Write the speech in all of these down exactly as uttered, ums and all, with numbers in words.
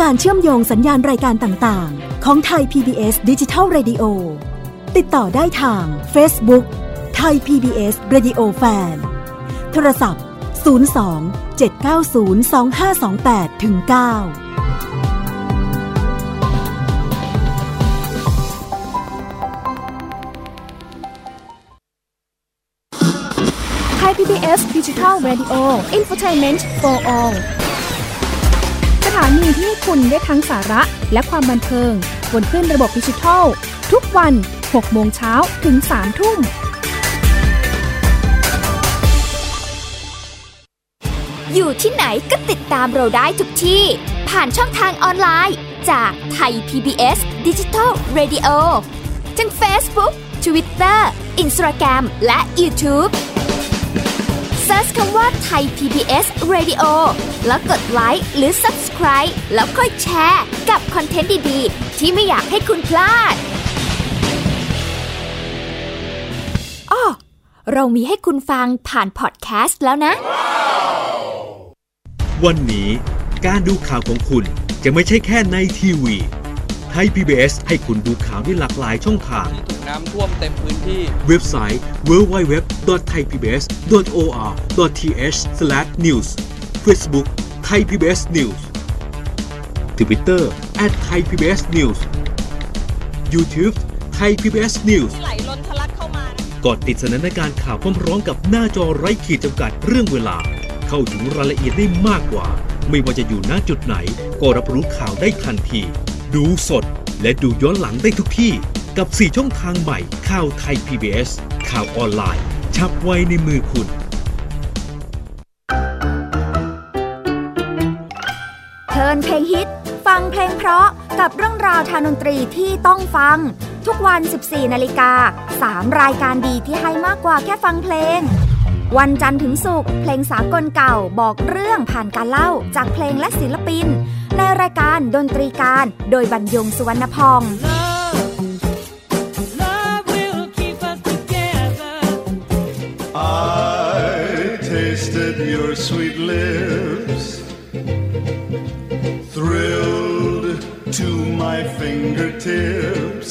การเชื่อมโยงสัญญาณรายการต่างๆของไทย พี บี เอส Digital Radio ติดต่อได้ทาง Facebook ไทย พี บี เอส Radio Fan โทรศัพท์ ศูนย์ สอง เจ็ด เก้า ศูนย์ สอง ห้า สอง แปด เก้าพี บี เอส Digital Radio Infotainment for All สถานีที่ให้คุณได้ทั้งสาระและความบันเทิงบนคลื่นระบบดิจิทัลทุกวัน หกโมงเช้าถึง สามทุ่มอยู่ที่ไหนก็ติดตามเราได้ทุกที่ผ่านช่องทางออนไลน์จากไทย พี บี เอส Digital Radio ทั้ง Facebook Twitter Instagram และ YouTubeเซิร์ชคำว่าไทย พี บี เอส Radio แล้วกดไลค์หรือ Subscribe แล้วค่อยแชร์กับคอนเทนต์ดีๆที่ไม่อยากให้คุณพลาดอ้อเรามีให้คุณฟังผ่านพอดแคสต์แล้วนะ wow. วันนี้การดูข่าวของคุณจะไม่ใช่แค่ในทีวีไทย พี บี เอส ให้คุณดูข่าวได้หลากหลายช่องทางน้ำท่วมเต็มพื้นที่เว็บไซต์ ดับเบิลยู ดับเบิลยู ดับเบิลยู ดอท ไทยพีบีเอส ดอท โอ อาร์ ดอท ทีเอช สแลช นิวส์ Facebook Thai พี บี เอส News Twitter แอท ไทยพีบีเอสนิวส์ YouTube Thai พี บี เอส News ไหลล้นทะลักเข้ามากดติดสนันในการข่าวพร้อมๆกับหน้าจอไร้ขีดจำกัดเรื่องเวลาเข้าถึงรายละเอียดได้มากกว่าไม่ว่าจะอยู่ณจุดไหนก็รับรู้ข่าวได้ทันทีดูสดและดูย้อนหลังได้ทุกที่กับสี่ช่องทางใหม่ข่าวไทย พี บี เอส ข่าวออนไลน์ฉับไวในมือคุณเพลินเพลงฮิตฟังเพลงเพราะกับเรื่องราวทางดนตรีที่ต้องฟังทุกวัน สิบสี่นาฬิกา สามรายการดีที่ให้มากกว่าแค่ฟังเพลงวันจันทร์ถึงศุกร์เพลงสากลเก่าบอกเรื่องผ่านการเล่าจากเพลงและศิลปินในรายการดนตรีการโดยบรรยงสุวรรณพองค์Your sweet lips thrilled to my fingertips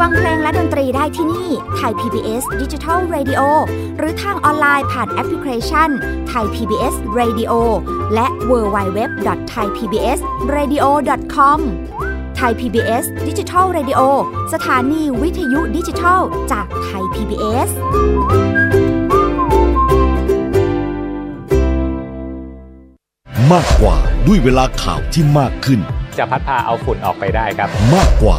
ฟังเพลงและดนตรีได้ที่นี่ไทย พี บี เอส Digital Radio หรือทางออนไลน์ผ่านแอปพลิเคชันไทย พี บี เอส Radio และ ดับเบิลยู ดับเบิลยู ดับเบิลยู ดอท ไทยพีบีเอสเรดิโอ ดอท คอม ไทย พี บี เอส Digital Radio สถานีวิทยุดิจิทัลจากไทย พี บี เอสมากกว่าด้วยเวลาข่าวที่มากขึ้นจะพัดพาเอาฝุ่นออกไปได้ครับมากกว่า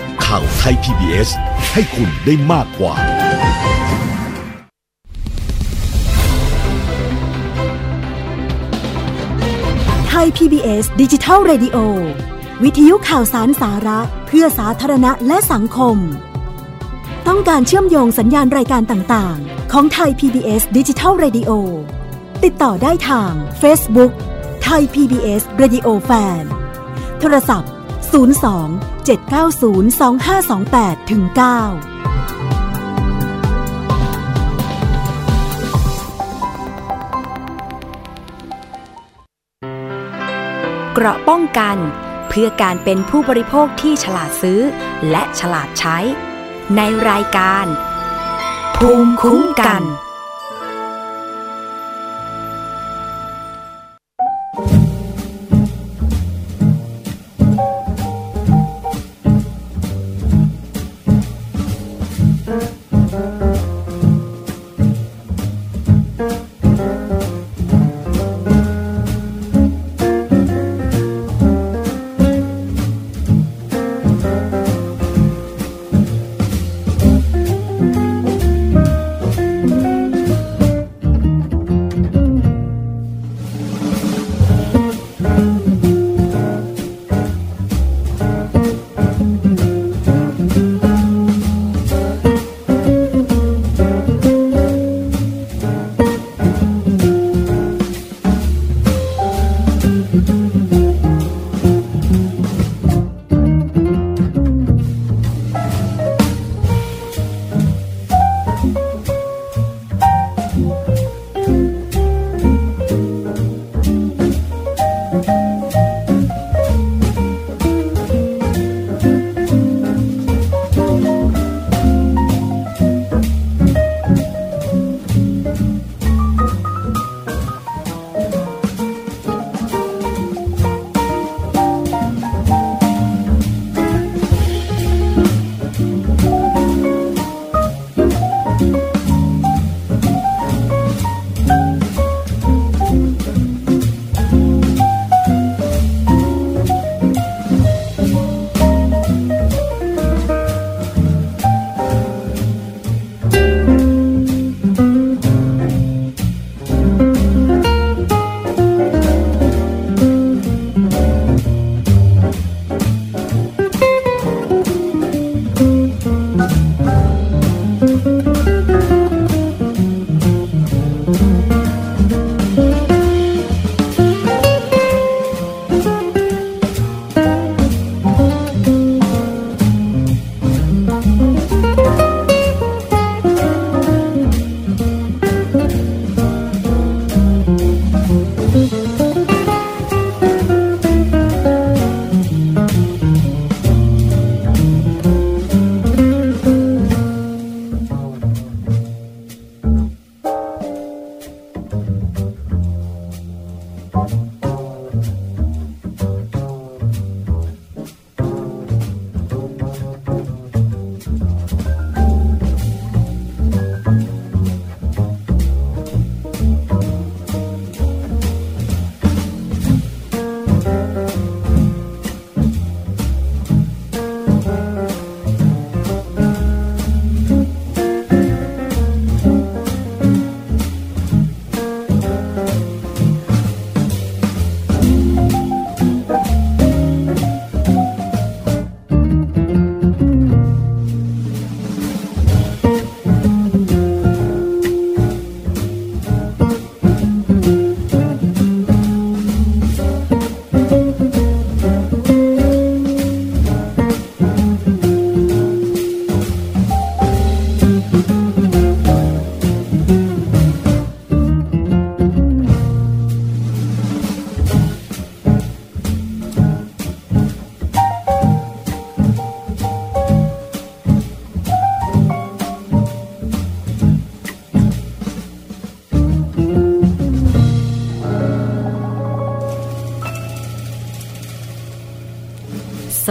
ข่าวไทย พี บี เอส ให้คุณได้มากกว่าไทย พี บี เอส Digital Radio วิทยุข่าวสารสาระเพื่อสาธารณะและสังคมต้องการเชื่อมโยงสัญญาณรายการต่างๆของไทย พี บี เอส Digital Radio ติดต่อได้ทาง Facebook ไทย พี บี เอส Radio Fan โทรศัพท์ศูนย์ สอง เจ็ด เก้า ศูนย์ สอง ห้า สอง แปด เก้า เกราะป้องกันเพื่อการเป็นผู้บริโภคที่ฉลาดซื้อและฉลาดใช้ในรายการภูมิคุ้มกัน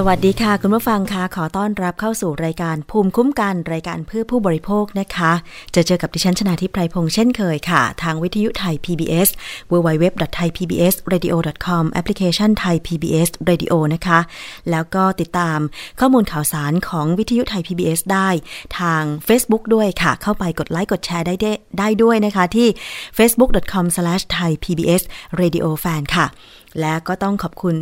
สวัสดีค่ะคุณผู้ฟังค่ะขอต้อนรับเข้าสู่รายการภูมิคุ้มกันรายการเพื่อผู้บริโภคนะคะจะเจอกับดิฉันชนาธิปไพรพงษ์เช่นเคยค่ะทางวิทยุไทย พี บี เอส ดับเบิลยู ดับเบิลยู ดับเบิลยู ดอท ไทย พี บี เอส เรดิโอ ดอท คอม แอปพลิเคชัน Thai พี บี เอส Radio นะคะแล้วก็ติดตามข้อมูลข่าวสารของวิทยุไทย พี บี เอส ได้ทาง Facebook ด้วยค่ะเข้าไปกดไลค์กดแชร์ได้ได้ด้วยนะคะที่ เฟซบุ๊ก ดอท คอม สแลช ไทย พี บี เอส เรดิโอ แฟน ค่ะและก็ต้องขอบคุณ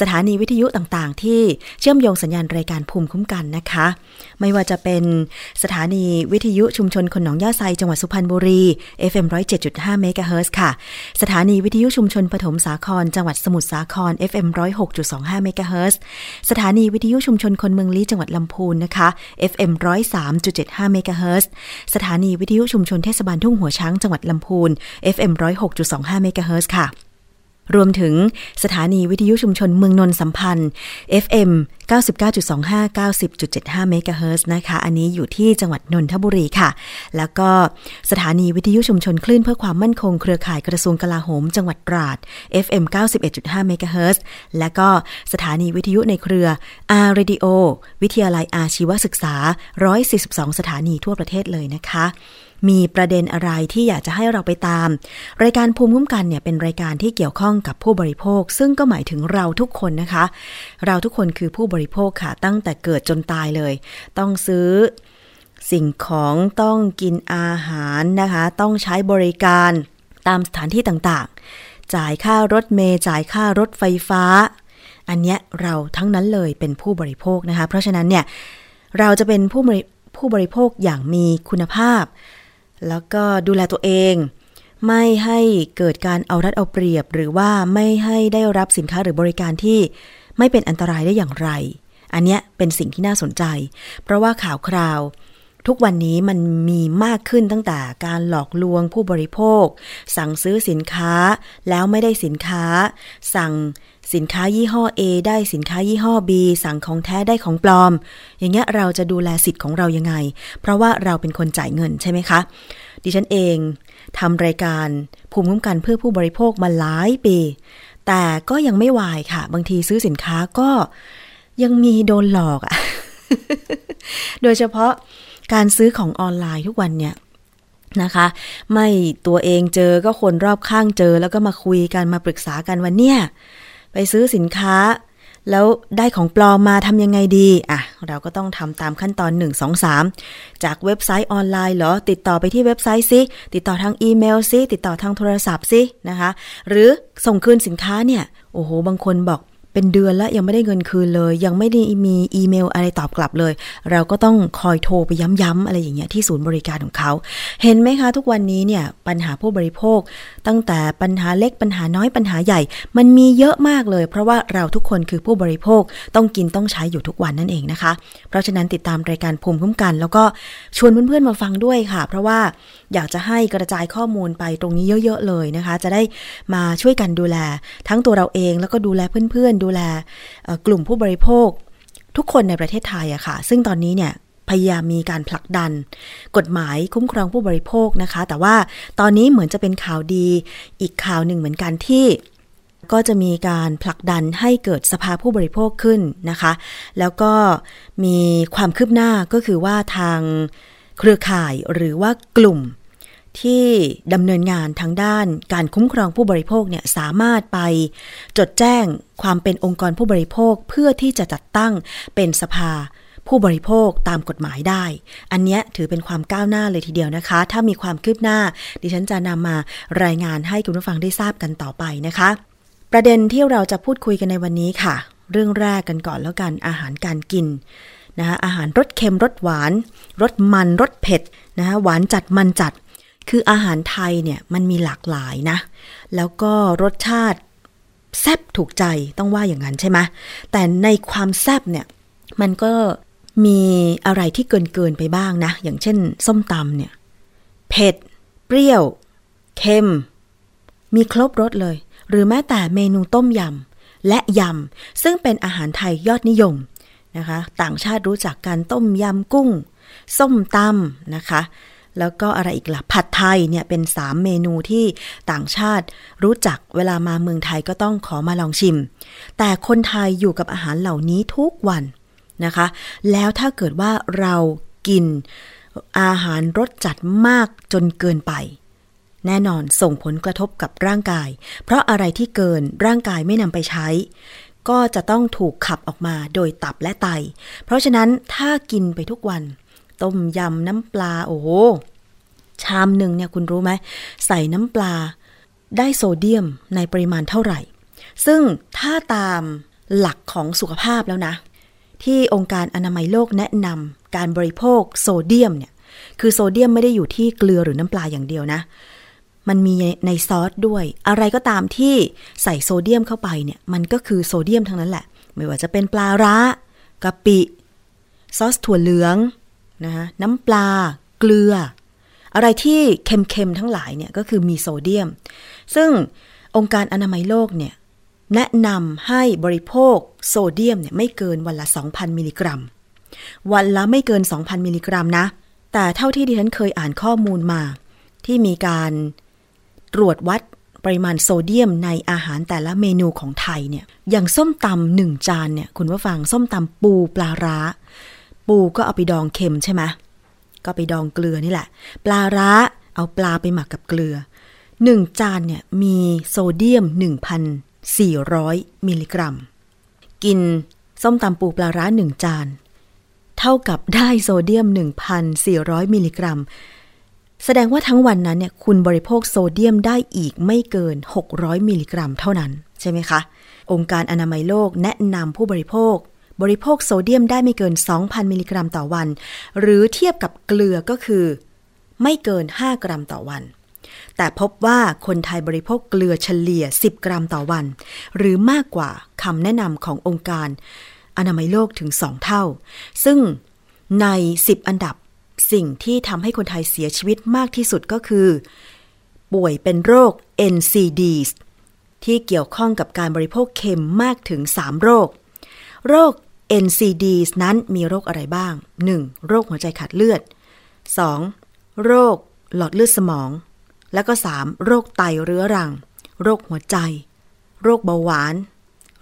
สถานีวิทยุต่างๆที่เชื่อมโยงสัญญาณรายการภูมิคุ้มกันนะคะไม่ว่าจะเป็นสถานีวิทยุชุมชนคนหนองย่าไซจังหวัดสุพรรณบุรี เอฟ เอ็ม หนึ่งร้อยเจ็ดจุดห้า เมกะเฮิรตซ์ค่ะสถานีวิทยุชุมชนปฐมสาครจังหวัดสมุทรสาคร เอฟ เอ็ม หนึ่งร้อยหกจุดสองห้า เมกะเฮิรตซ์สถานีวิทยุชุมชนคนเมืองลี้จังหวัดลำพูนนะคะ เอฟ เอ็ม หนึ่งร้อยสามจุดเจ็ดห้า เมกะเฮิรตซ์สถานีวิทยุชุมชนเทศบาลทุ่งหัวช้างจังหวัดลำพูน เอฟ เอ็ม หนึ่งร้อยหกจุดสองห้า เมกะเฮิรตซ์ค่ะ รวมถึงสถานีวิทยุชุมชนเมืองนนสัมพันธ์ เอฟ เอ็ม เก้าสิบเก้าจุดสองห้า เก้าสิบจุดเจ็ดห้า เมกะเฮิรตซ์นะคะอันนี้อยู่ที่จังหวัดนนทบุรีค่ะแล้วก็สถานีวิทยุชุมชนคลื่นเพื่อความมั่นคงเครือข่ายกระทรวงกลาโหมจังหวัดตราด เอฟ เอ็ม เก้าสิบเอ็ดจุดห้า เมกะเฮิรตซ์และก็สถานีวิทยุในเครือ R Radio วิทยาลัยอาชีวศึกษาหนึ่งร้อยสี่สิบสองสถานีทั่วประเทศเลยนะคะมีประเด็นอะไรที่อยากจะให้เราไปตามรายการภูมิคุ้มกันเนี่ยเป็นรายการที่เกี่ยวข้องกับผู้บริโภคซึ่งก็หมายถึงเราทุกคนนะคะเราทุกคนคือผู้บริโภคค่ะตั้งแต่เกิดจนตายเลยต้องซื้อสิ่งของต้องกินอาหารนะคะต้องใช้บริการตามสถานที่ต่างๆจ่ายค่ารถเมล์จ่ายค่ารถไฟฟ้าอันเนี้ยเราทั้งนั้นเลยเป็นผู้บริโภคนะคะเพราะฉะนั้นเนี่ยเราจะเป็นผู้ผู้บริโภคอย่างมีคุณภาพแล้วก็ดูแลตัวเองไม่ให้เกิดการเอารัดเอาเปรียบหรือว่าไม่ให้ได้รับสินค้าหรือบริการที่ไม่เป็นอันตรายได้อย่างไรอันเนี้ยเป็นสิ่งที่น่าสนใจเพราะว่าข่าวคราวทุกวันนี้มันมีมากขึ้นตั้งแต่การหลอกลวงผู้บริโภคสั่งซื้อสินค้าแล้วไม่ได้สินค้าสั่งสินค้ายี่ห้อ A ได้สินค้ายี่ห้อ B สั่งของแท้ได้ของปลอมอย่างเงี้ยเราจะดูแลสิทธิ์ของเรายังไงเพราะว่าเราเป็นคนจ่ายเงินใช่ไหมคะดิฉันเองทำรายการภูมิคุ้มกันเพื่อผู้บริโภคมาหลายปีแต่ก็ยังไม่วายค่ะบางทีซื้อสินค้าก็ยังมีโดนหลอกอ่ะ โดยเฉพาะการซื้อของออนไลน์ทุกวันเนี่ยนะคะไม่ตัวเองเจอก็คนรอบข้างเจอแล้วก็มาคุยกันมาปรึกษากันวันเนี้ยไปซื้อสินค้าแล้วได้ของปลอมมาทำยังไงดีอ่ะเราก็ต้องทำตามขั้นตอนหนึ่ง สอง สามจากเว็บไซต์ออนไลน์เหรอติดต่อไปที่เว็บไซต์สิติดต่อทางอีเมลสิติดต่อทางโทรศัพท์สินะคะหรือส่งคืนสินค้าเนี่ยโอ้โหบางคนบอกเป็นเดือนแล้วยังไม่ได้เงินคืนเลยยังไม่ได้มีอีเมลอะไรตอบกลับเลยเราก็ต้องคอยโทรไปย้ำๆอะไรอย่างเงี้ยที่ศูนย์บริการของเขาเห็นไหมคะทุกวันนี้เนี่ยปัญหาผู้บริโภคตั้งแต่ปัญหาเล็กปัญหาน้อยปัญหาใหญ่มันมีเยอะมากเลยเพราะว่าเราทุกคนคือผู้บริโภคต้องกินต้องใช้อยู่ทุกวันนั่นเองนะคะเพราะฉะนั้นติดตามรายการภูมิคุ้มกันแล้วก็ชวนเพื่อนๆมาฟังด้วยค่ะเพราะว่าอยากจะให้กระจายข้อมูลไปตรงนี้เยอะๆเลยนะคะจะได้มาช่วยกันดูแลทั้งตัวเราเองแล้วก็ดูแลเพื่อนๆดูแลกลุ่มผู้บริโภคทุกคนในประเทศไทยอะค่ะซึ่งตอนนี้เนี่ยพยายามมีการผลักดันกฎหมายคุ้มครองผู้บริโภคนะคะแต่ว่าตอนนี้เหมือนจะเป็นข่าวดีอีกข่าวหนึ่งเหมือนกันที่ก็จะมีการผลักดันให้เกิดสภาผู้บริโภคขึ้นนะคะแล้วก็มีความคืบหน้าก็คือว่าทางเครือข่ายหรือว่ากลุ่มที่ดำเนินงานทางด้านการคุ้มครองผู้บริโภคเนี่ยสามารถไปจดแจ้งความเป็นองค์กรผู้บริโภคเพื่อที่จะจัดตั้งเป็นสภาผู้บริโภคตามกฎหมายได้อันนี้ถือเป็นความก้าวหน้าเลยทีเดียวนะคะถ้ามีความคืบหน้าดิฉันจะนำมารายงานให้คุณผู้ฟังได้ทราบกันต่อไปนะคะประเด็นที่เราจะพูดคุยกันในวันนี้ค่ะเรื่องแรกกันก่อนแล้วกันอาหารการกินนะคะอาหารรสเค็มรสหวานรสมันรสเผ็ดนะคะหวานจัดมันจัดคืออาหารไทยเนี่ยมันมีหลากหลายนะแล้วก็รสชาติแซ่บถูกใจต้องว่าอย่างนั้นใช่ไหมแต่ในความแซ่บเนี่ยมันก็มีอะไรที่เกินเกินไปบ้างนะอย่างเช่นส้มตำเนี่ยเผ็ดเปรี้ยวเค็มมีครบรสเลยหรือแม้แต่เมนูต้มยำและยำซึ่งเป็นอาหารไทยยอดนิยมนะคะต่างชาติรู้จักกันต้มยำกุ้งส้มตำนะคะแล้วก็อะไรอีกล่ะผัดไทยเนี่ยเป็นสามเมนูที่ต่างชาติรู้จักเวลามาเมืองไทยก็ต้องขอมาลองชิมแต่คนไทยอยู่กับอาหารเหล่านี้ทุกวันนะคะแล้วถ้าเกิดว่าเรากินอาหารรสจัดมากจนเกินไปแน่นอนส่งผลกระทบกับร่างกายเพราะอะไรที่เกินร่างกายไม่นำไปใช้ก็จะต้องถูกขับออกมาโดยตับและไตเพราะฉะนั้นถ้ากินไปทุกวันต้มยำน้ำปลาโอ้โหชามหนึ่งเนี่ยคุณรู้ไหมใส่น้ำปลาได้โซเดียมในปริมาณเท่าไหร่ซึ่งถ้าตามหลักของสุขภาพแล้วนะที่องค์การอนามัยโลกแนะนำการบริโภคโซเดียมเนี่ยคือโซเดียมไม่ได้อยู่ที่เกลือหรือน้ำปลาอย่างเดียวนะมันมีในซอสด้วยอะไรก็ตามที่ใส่โซเดียมเข้าไปเนี่ยมันก็คือโซเดียมทั้งนั้นแหละไม่ว่าจะเป็นปลาร้ากะปิซอสถั่วเหลืองนะคะน้ำปลาเกลืออะไรที่เค็มๆทั้งหลายเนี่ยก็คือมีโซเดียมซึ่ง องค์การอนามัยโลกเนี่ยแนะนำให้บริโภคโซเดียมเนี่ยไม่เกินวันละ สองพัน มิลลิกรัมวันละไม่เกิน สองพัน มิลลิกรัมนะแต่เท่าที่ดิฉันเคยอ่านข้อมูลมาที่มีการตรวจวัดปริมาณโซเดียมในอาหารแต่ละเมนูของไทยเนี่ยอย่างส้มตำหนึ่งจานเนี่ยคุณผู้ฟังส้มตำปูปลาร้าปูก็เอาไปดองเค็มใช่ไหมก็ไปดองเกลือนี่แหละปลาร้าเอาปลาไปหมักกับเกลือหนึ่งจานเนี่ยมีโซเดียม หนึ่งพันสี่ร้อย มิลลิกรัมกินส้มตำปูปลาร้าหนึ่งจานเท่ากับได้โซเดียม หนึ่งพันสี่ร้อย มิลลิกรัมแสดงว่าทั้งวันนั้นเนี่ยคุณบริโภคโซเดียมได้อีกไม่เกินหกร้อยมิลลิกรัมเท่านั้นใช่ไหมคะองค์การอนามัยโลกแนะนำผู้บริโภคบริโภคโซเดียมได้ไม่เกิน สองพัน มิลลิกรัมต่อวันหรือเทียบกับเกลือก็คือไม่เกินห้ากรัมต่อวันแต่พบว่าคนไทยบริโภคเกลือเฉลี่ยสิบกรัมต่อวันหรือมากกว่าคำแนะนำขององค์การอนามัยโลกถึงสองเท่าซึ่งในสิบอันดับสิ่งที่ทำให้คนไทยเสียชีวิตมากที่สุดก็คือป่วยเป็นโรค เอ็น ซี ดี ที่เกี่ยวข้องกับการบริโภคเค็มมากถึงสามโรคโรค เอ็น ซี ดี นั้นมีโรคอะไรบ้าง หนึ่ง. โรคหัวใจขาดเลือด สอง. โรคหลอดเลือดสมองและก็ สาม. โรคไตเรื้อรังโรคหัวใจโรคเบาหวาน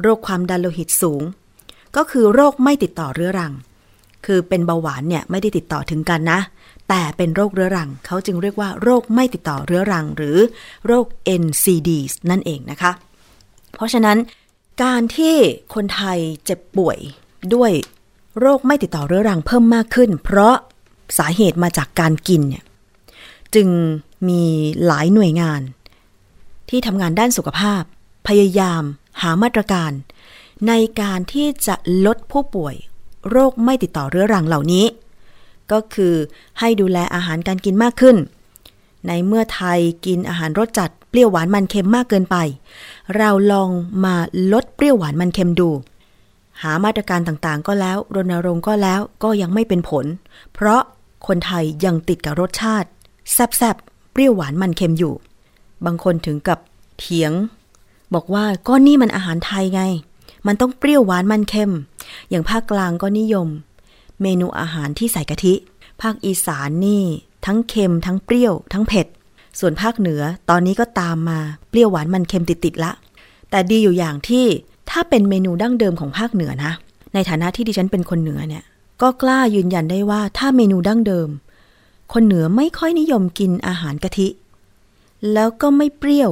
โรคความดันโลหิตสูงก็คือโรคไม่ติดต่อเรื้อรังคือเป็นเบาหวานเนี่ยไม่ได้ติดต่อถึงกันนะแต่เป็นโรคเรื้อรังเขาจึงเรียกว่าโรคไม่ติดต่อเรื้อรังหรือโรค เอ็น ซี ดี นั่นเองนะคะเพราะฉะนั้นการที่คนไทยเจ็บป่วยด้วยโรคไม่ติดต่อเรื้อรังเพิ่มมากขึ้นเพราะสาเหตุมาจากการกินเนี่ยจึงมีหลายหน่วยงานที่ทำงานด้านสุขภาพพยายามหามาตรการในการที่จะลดผู้ป่วยโรคไม่ติดต่อเรื้อรังเหล่านี้ก็คือให้ดูแลอาหารการกินมากขึ้นในเมื่อไทยกินอาหารรสจัดเปรี้ยวหวานมันเค็มมากเกินไปเราลองมาลดเปรี้ยวหวานมันเค็มดูหามาตรการต่างๆก็แล้วรณรงค์ก็แล้วก็ยังไม่เป็นผลเพราะคนไทยยังติดกับรสชาติแซ่บๆเปรี้ยวหวานมันเค็มอยู่บางคนถึงกับเถียงบอกว่าก็นี่มันอาหารไทยไงมันต้องเปรี้ยวหวานมันเค็มอย่างภาคกลางก็นิยมเมนูอาหารที่ใส่กะทิภาคอีสานนี่ทั้งเค็มทั้งเปรี้ยวทั้งเผ็ดส่วนภาคเหนือตอนนี้ก็ตามมาเปรี้ยวหวานมันเค็มติดๆละแต่ดีอยู่อย่างที่ถ้าเป็นเมนูดั้งเดิมของภาคเหนือนะในฐานะที่ดิฉันเป็นคนเหนือเนี่ยก็กล้ายืนยันได้ว่าถ้าเมนูดั้งเดิมคนเหนือไม่ค่อยนิยมกินอาหารกะทิแล้วก็ไม่เปรี้ยว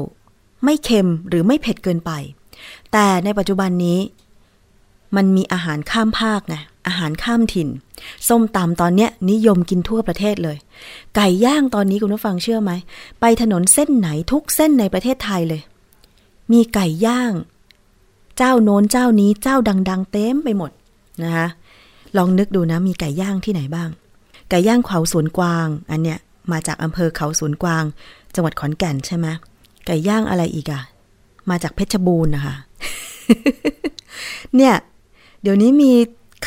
ไม่เค็มหรือไม่เผ็ดเกินไปแต่ในปัจจุบันนี้มันมีอาหารข้ามภาคไงอาหารข้ามถิ่นส้มตำตอนเนี้ยนิยมกินทั่วประเทศเลยไก่ย่างตอนนี้คุณผู้ฟังเชื่อไหมไปถนนเส้นไหนทุกเส้นในประเทศไทยเลยมีไก่ย่างเจ้าโน้นเจ้านี้เจ้าดังๆเต็มไปหมดนะคะลองนึกดูนะมีไก่ย่างที่ไหนบ้างไก่ย่างเขาสวนกวางอันเนี้ยมาจากอำเภอเขาสวนกวางจังหวัดขอนแก่นใช่ไหมไก่ย่างอะไรอีกอะมาจากเพชรบูรณ์นะคะเนี่ยเดี๋ยวนี้มี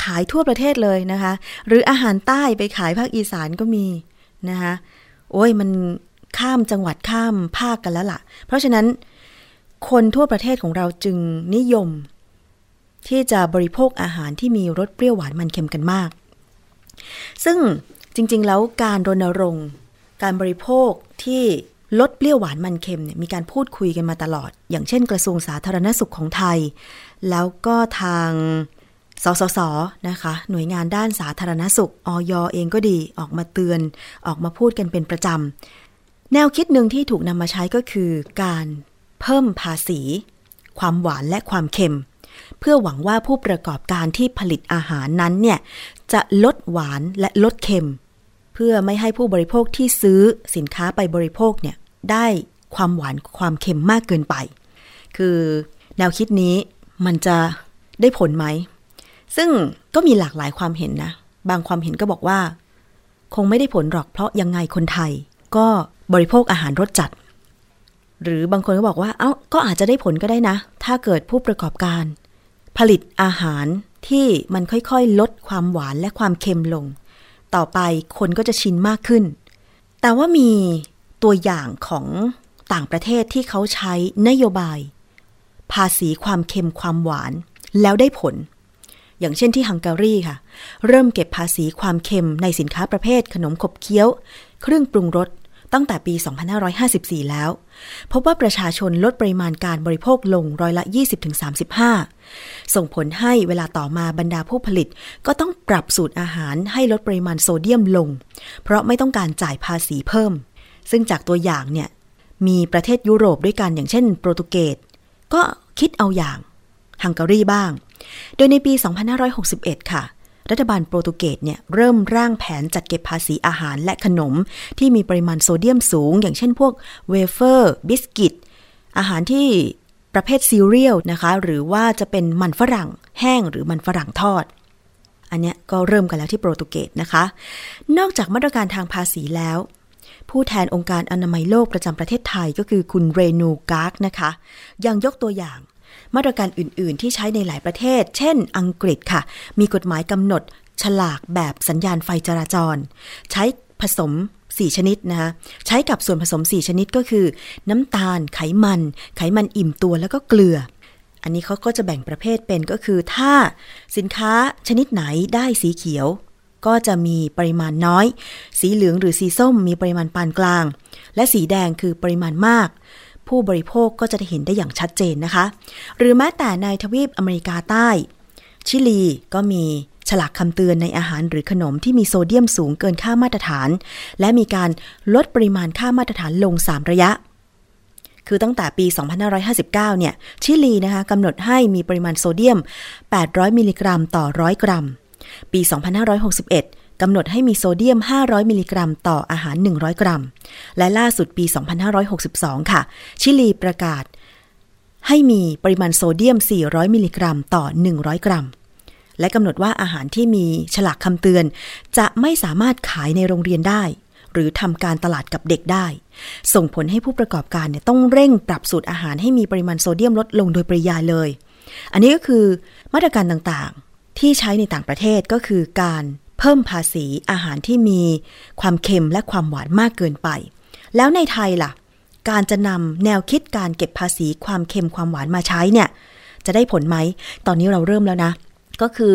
ขายทั่วประเทศเลยนะคะหรืออาหารใต้ไปขายภาคอีสานก็มีนะคะโอ้ยมันข้ามจังหวัดข้ามภาคกันแล้วล่ะเพราะฉะนั้นคนทั่วประเทศของเราจึงนิยมที่จะบริโภคอาหารที่มีรสเปรี้ยวหวานมันเค็มกันมากซึ่งจริงๆแล้วการรณรงค์การบริโภคที่ลดเปรี้ยวหวานมันเค็มเนี่ยมีการพูดคุยกันมาตลอดอย่างเช่นกระทรวงสาธารณสุขของไทยแล้วก็ทางสสส.นะคะหน่วยงานด้านสาธารณสุขอย.เองก็ดีออกมาเตือนออกมาพูดกันเป็นประจำแนวคิดหนึ่งที่ถูกนำมาใช้ก็คือการเพิ่มภาษีความหวานและความเค็มเพื่อหวังว่าผู้ประกอบการที่ผลิตอาหารนั้นเนี่ยจะลดหวานและลดเค็มเพื่อไม่ให้ผู้บริโภคที่ซื้อสินค้าไปบริโภคเนี่ยได้ความหวานความเค็มมากเกินไปคือแนวคิดนี้มันจะได้ผลไหมซึ่งก็มีหลากหลายความเห็นนะบางความเห็นก็บอกว่าคงไม่ได้ผลหรอกเพราะยังไงคนไทยก็บริโภคอาหารรสจัดหรือบางคนก็บอกว่าเอ้าก็อาจจะได้ผลก็ได้นะถ้าเกิดผู้ประกอบการผลิตอาหารที่มันค่อยๆลดความหวานและความเค็มลงต่อไปคนก็จะชินมากขึ้นแต่ว่ามีตัวอย่างของ ต่างประเทศที่เขาใช้นโยบายภาษีความเค็มความหวานแล้วได้ผลอย่างเช่นที่ฮังการีค่ะเริ่มเก็บภาษีความเค็มในสินค้าประเภทขนมขบเคี้ยวเครื่องปรุงรสตั้งแต่ปี สองพันห้าร้อยห้าสิบสี่ แล้วพบว่าประชาชนลดปริมาณการบริโภคลงร้อยละ ยี่สิบถึงสามสิบห้า ส่งผลให้เวลาต่อมาบรรดาผู้ผลิตก็ต้องปรับสูตรอาหารให้ลดปริมาณโซเดียมลงเพราะไม่ต้องการจ่ายภาษีเพิ่มซึ่งจากตัวอย่างเนี่ยมีประเทศยุโรปด้วยกันอย่างเช่นโปรตุเกสก็คิดเอาอย่างฮังการีบ้างโดยในปี สองพันห้าร้อยหกสิบเอ็ด ค่ะรัฐบาลโปรตุเกสเนี่ยเริ่มร่างแผนจัดเก็บภาษีอาหารและขนมที่มีปริมาณโซเดียมสูงอย่างเช่นพวกเวเฟอร์บิสกิตอาหารที่ประเภทซีเรียลนะคะหรือว่าจะเป็นมันฝรั่งแห้งหรือมันฝรั่งทอดอันเนี้ยก็เริ่มกันแล้วที่โปรตุเกสนะคะนอกจากมาตรการทางภาษีแล้วผู้แทนองค์การอนามัยโลกประจำประเทศไทยก็คือคุณเรนูการ์กนะคะยังยกตัวอย่างมาตรการอื่นๆที่ใช้ในหลายประเทศเช่นอังกฤษค่ะมีกฎหมายกำหนดฉลากแบบสัญญาณไฟจราจรใช้ผสมสี่ชนิดนะคะใช้กับส่วนผสมสี่ชนิดก็คือน้ำตาลไขมันไขมันอิ่มตัวแล้วก็เกลืออันนี้เขาก็จะแบ่งประเภทเป็นก็คือถ้าสินค้าชนิดไหนได้สีเขียวก็จะมีปริมาณน้อยสีเหลืองหรือสีส้มมีปริมาณปานกลางและสีแดงคือปริมาณมากผู้บริโภคก็จะได้เห็นได้อย่างชัดเจนนะคะหรือแม้แต่ในทวีปอเมริกาใต้ชิลีก็มีฉลากคำเตือนในอาหารหรือขนมที่มีโซเดียมสูงเกินค่ามาตรฐานและมีการลดปริมาณค่ามาตรฐานลงสามระยะคือตั้งแต่ปี สองพันห้าร้อยห้าสิบเก้า เนี่ยชิลีนะคะกำหนดให้มีปริมาณโซเดียมแปดร้อยมิลลิกรัมต่อหนึ่งร้อยกรัมปี สองพันห้าร้อยหกสิบเอ็ดกำหนดให้มีโซเดียมห้าร้อยมิลลิกรัมต่ออาหารหนึ่งร้อยกรัมและล่าสุดปีสองพันห้าร้อยหกสิบสองค่ะชิลีประกาศให้มีปริมาณโซเดียมสี่ร้อยมิลลิกรัมต่อหนึ่งร้อยกรัมและกำหนดว่าอาหารที่มีฉลากคำเตือนจะไม่สามารถขายในโรงเรียนได้หรือทำการตลาดกับเด็กได้ส่งผลให้ผู้ประกอบการเนี่ยต้องเร่งปรับสูตรอาหารให้มีปริมาณโซเดียมลดลงโดยปริยายเลยอันนี้ก็คือมาตรการต่างๆที่ใช้ในต่างประเทศก็คือการเพิ่มภาษีอาหารที่มีความเค็มและความหวานมากเกินไปแล้วในไทยล่ะการจะนำแนวคิดการเก็บภาษีความเค็มความหวานมาใช้เนี่ยจะได้ผลไหมตอนนี้เราเริ่มแล้วนะก็คือ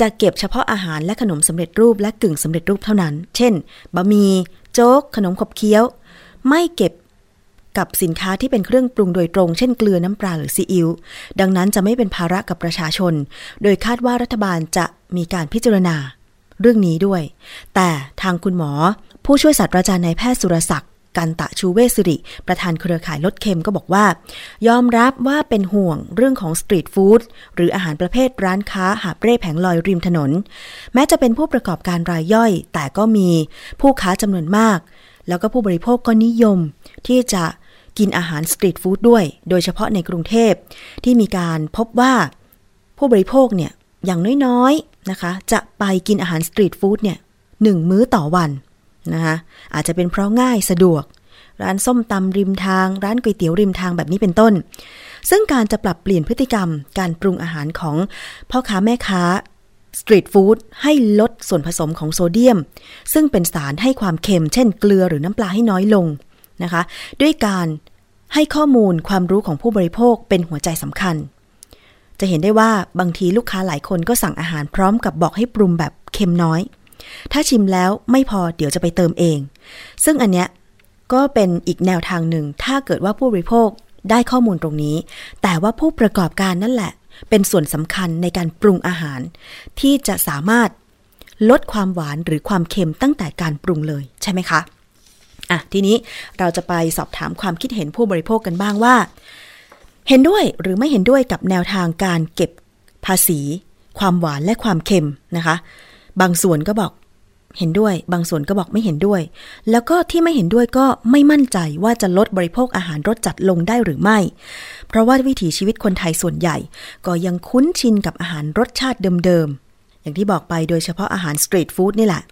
จะเก็บเฉพาะอาหารและขนมสำเร็จรูปและกึ่งสำเร็จรูปเท่านั้นเช่นบะหมี่โจ๊กขนมขบเคี้ยวไม่เก็บกับสินค้าที่เป็นเครื่องปรุงโดยตรงเช่นเกลือน้ำปลาหรือซีอิ๊วดังนั้นจะไม่เป็นภาระกับประชาชนโดยคาดว่ารัฐบาลจะมีการพิจารณาเรื่องนี้ด้วยแต่ทางคุณหมอผู้ช่วยศาสตราจารย์นายแพทย์สุรศักดิ์กันตะชูเวศิริประธานเครือข่ายลดเค็มก็บอกว่ายอมรับว่าเป็นห่วงเรื่องของสตรีทฟู้ดหรืออาหารประเภทร้านค้าหาบเร่แผงลอยริมถนนแม้จะเป็นผู้ประกอบการรายย่อยแต่ก็มีผู้ค้าจำนวนมากแล้วก็ผู้บริโภคก็นิยมที่จะกินอาหารสตรีทฟู้ดด้วยโดยเฉพาะในกรุงเทพที่มีการพบว่าผู้บริโภคเนี่ยอย่างน้อยๆนะคะจะไปกินอาหารสตรีทฟู้ดเนี่ยหนึ่งมื้อต่อวันนะคะอาจจะเป็นเพราะง่ายสะดวกร้านส้มตำริมทางร้านก๋วยเตี๋ยวริมทางแบบนี้เป็นต้นซึ่งการจะปรับเปลี่ยนพฤติกรรมการปรุงอาหารของพ่อค้าแม่ค้าสตรีทฟู้ดให้ลดส่วนผสมของโซเดียมซึ่งเป็นสารให้ความเค็มเช่นเกลือหรือน้ำปลาให้น้อยลงนะคะด้วยการให้ข้อมูลความรู้ของผู้บริโภคเป็นหัวใจสำคัญจะเห็นได้ว่าบางทีลูกค้าหลายคนก็สั่งอาหารพร้อมกับบอกให้ปรุงแบบเค็มน้อยถ้าชิมแล้วไม่พอเดี๋ยวจะไปเติมเองซึ่งอันเนี้ยก็เป็นอีกแนวทางหนึ่งถ้าเกิดว่าผู้บริโภคได้ข้อมูลตรงนี้แต่ว่าผู้ประกอบการนั่นแหละเป็นส่วนสำคัญในการปรุงอาหารที่จะสามารถลดความหวานหรือความเค็มตั้งแต่การปรุงเลยใช่ไหมคะอ่ะทีนี้เราจะไปสอบถามความคิดเห็นผู้บริโภคกันบ้างว่าเห็นด้วยหรือไม่เห็นด้วยกับแนวทางการเก็บภาษีความหวานและความเค็มนะคะบางส่วนก็บอกเห็นด้วยบางส่วนก็บอกไม่เห็นด้วยแล้วก็ที่ไม่เห็นด้วยก็ไม่มั่นใจว่าจะลดบริโภคอาหารรสจัดลงได้หรือไม่เพราะว่าวิถีชีวิตคนไทยส่วนใหญ่ก็ยังคุ้นชินกับอาหารรสชาติเดิมๆอย่างที่บอกไปโดยเฉพาะอาหารสตรีทฟู้ดนี่แหละ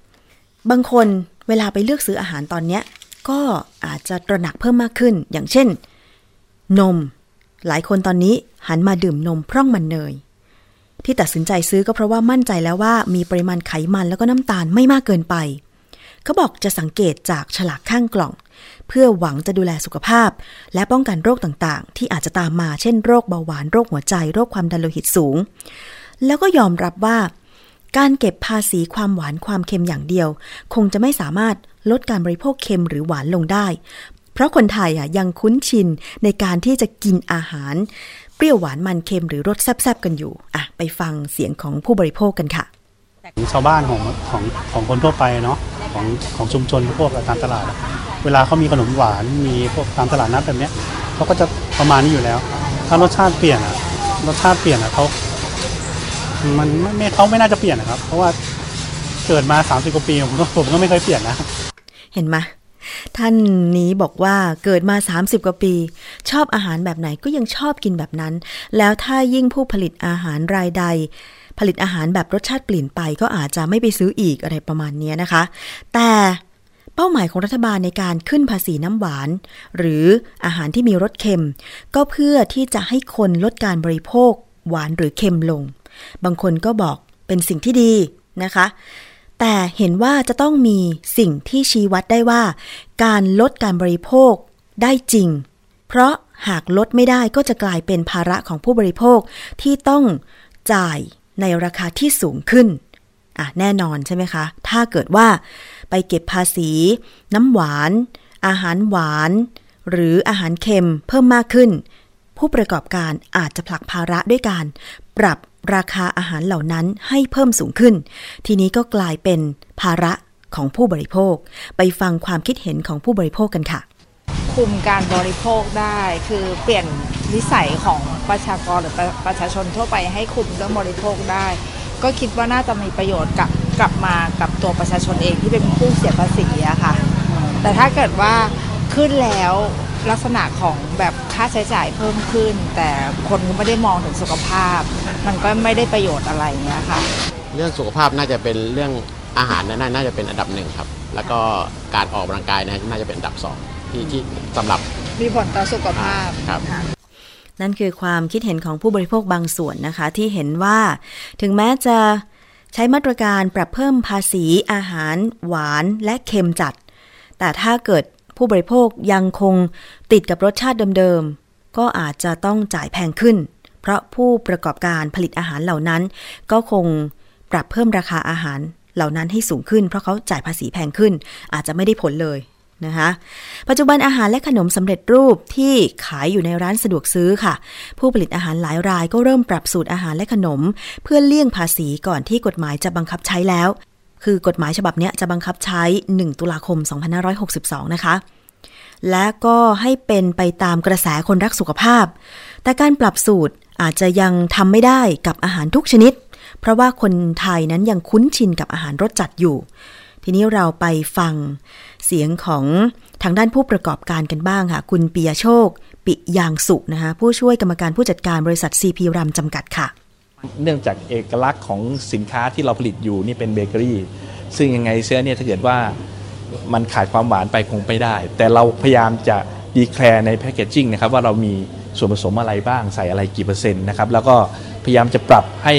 บางคนเวลาไปเลือกซื้ออาหารตอนเนี้ยก็อาจจะตระหนักเพิ่มมากขึ้นอย่างเช่นนมหลายคนตอนนี้หันมาดื่มนมพร่องมันเนยที่ตัดสินใจซื้อก็เพราะว่ามั่นใจแล้วว่ามีปริมาณไขมันแล้วก็น้ำตาลไม่มากเกินไปเขาบอกจะสังเกตจากฉลากข้างกล่อง เพื่อหวังจะดูแลสุขภาพและป้องกันโรคต่างๆที่อาจจะตามมาเช่นโรคเบาหวานโรคหัวใจโรคความดันโลหิตสูงแล้วก็ยอมรับว่าการเก็บภาษีความหวานความเค็มอย่างเดียวคงจะไม่สามารถลดการบริโภคเค็มหรือหวานลงได้เพราะคนไทยอ่ะยังคุ้นชินในการที่จะกินอาหารเปรี้ยวหวานมันเค็มหรือรสแซ่บๆกันอยู่อ่ะไปฟังเสียงของผู้บริโภคกันค่ะของชาวบ้านของของของคนทั่วไปเนาะของของชุมชนพวกตามตลาดเวลาเขามีขนมหวานมีพวกตามตลาดนัดแบบเนี้ยเขาก็จะประมาณนี้อยู่แล้วถ้ารสชาติเปลี่ยนอ่ะรสชาติเปลี่ยนอ่ะเขามันไม่เขาไม่น่าจะเปลี่ยนนะครับเพราะว่าเกิดมาสามสิบกว่าปีผมก็ผมก็ไม่เคยเปลี่ยนนะเห็นไหมท่านนี้บอกว่าเกิดมาสามสิบกว่าปีชอบอาหารแบบไหนก็ยังชอบกินแบบนั้นแล้วถ้ายิ่งผู้ผลิตอาหารรายใดผลิตอาหารแบบรสชาติเปลี่ยนไปก็อาจจะไม่ไปซื้ออีกอะไรประมาณนี้นะคะแต่เป้าหมายของรัฐบาลในการขึ้นภาษีน้ำหวานหรืออาหารที่มีรสเค็มก็เพื่อที่จะให้คนลดการบริโภคหวานหรือเค็มลงบางคนก็บอกเป็นสิ่งที่ดีนะคะแต่เห็นว่าจะต้องมีสิ่งที่ชี้วัดได้ว่าการลดการบริโภคได้จริงเพราะหากลดไม่ได้ก็จะกลายเป็นภาระของผู้บริโภคที่ต้องจ่ายในราคาที่สูงขึ้นอ่ะแน่นอนใช่ไหมคะถ้าเกิดว่าไปเก็บภาษีน้ำหวานอาหารหวานหรืออาหารเค็มเพิ่มมากขึ้นผู้ประกอบการอาจจะผลักภาระด้วยการปรับราคาอาหารเหล่านั้นให้เพิ่มสูงขึ้นทีนี้ก็กลายเป็นภาระของผู้บริโภคไปฟังความคิดเห็นของผู้บริโภคกันค่ะคุมการบริโภคได้คือเปลี่ยนนิสัยของประชากรหรือประชาชนทั่วไปให้คุมเรื่องบริโภคได้ก็คิดว่าน่าจะมีประโยชน์กับกลับมากับตัวประชาชนเองที่เป็นผู้เสียภาษีอะค่ะแต่ถ้าเกิดว่าขึ้นแล้วลักษณะของแบบค่าใช้จ่ายเพิ่มขึ้นแต่คนก็ไม่ได้มองถึงสุขภาพมันก็ไม่ได้ประโยชน์อะไรเงี้ยค่ะเรื่องสุขภาพน่าจะเป็นเรื่องอาหารน่าจะเป็นอันดับหนึ่งครับแล้วก็การออกกำลังกายน่าจะเป็นอันดับสองที่ที่สำหรับมีผลต่อสุขภาพครับนั่นคือความคิดเห็นของผู้บริโภคบางส่วนนะคะที่เห็นว่าถึงแม้จะใช้มาตรการปรับเพิ่มภาษีอาหารหวานและเค็มจัดแต่ถ้าเกิดผู้บริโภคยังคงติดกับรสชาติเดิมๆก็อาจจะต้องจ่ายแพงขึ้นเพราะผู้ประกอบการผลิตอาหารเหล่านั้นก็คงปรับเพิ่มราคาอาหารเหล่านั้นให้สูงขึ้นเพราะเขาจ่ายภาษีแพงขึ้นอาจจะไม่ได้ผลเลยนะคะปัจจุบันอาหารและขนมสำเร็จรูปที่ขายอยู่ในร้านสะดวกซื้อค่ะผู้ผลิตอาหารหลายรายก็เริ่มปรับสูตรอาหารและขนมเพื่อเลี่ยงภาษีก่อนที่กฎหมายจะบังคับใช้แล้วคือกฎหมายฉบับนี้จะบังคับใช้หนึ่งตุลาคมสองพันห้าร้อยหกสิบสองนะคะและก็ให้เป็นไปตามกระแสคนรักสุขภาพแต่การปรับสูตรอาจจะยังทำไม่ได้กับอาหารทุกชนิดเพราะว่าคนไทยนั้นยังคุ้นชินกับอาหารรสจัดอยู่ทีนี้เราไปฟังเสียงของทางด้านผู้ประกอบการกันบ้างค่ะคุณปิยโชคปิยางสุนะคะผู้ช่วยกรรมการผู้จัดการบริษัท ซี พี รัมจำกัดค่ะเนื่องจากเอกลักษณ์ของสินค้าที่เราผลิตอยู่นี่เป็นเบเกอรี่ซึ่งยังไงเสียเนี่ยถ้าเกิดว่ามันขาดความหวานไปคงไม่ได้แต่เราพยายามจะดีแคลร์ในแพคเกจจิ้งนะครับว่าเรามีส่วนผสมอะไรบ้างใส่อะไรกี่เปอร์เซ็นต์นะครับแล้วก็พยายามจะปรับให้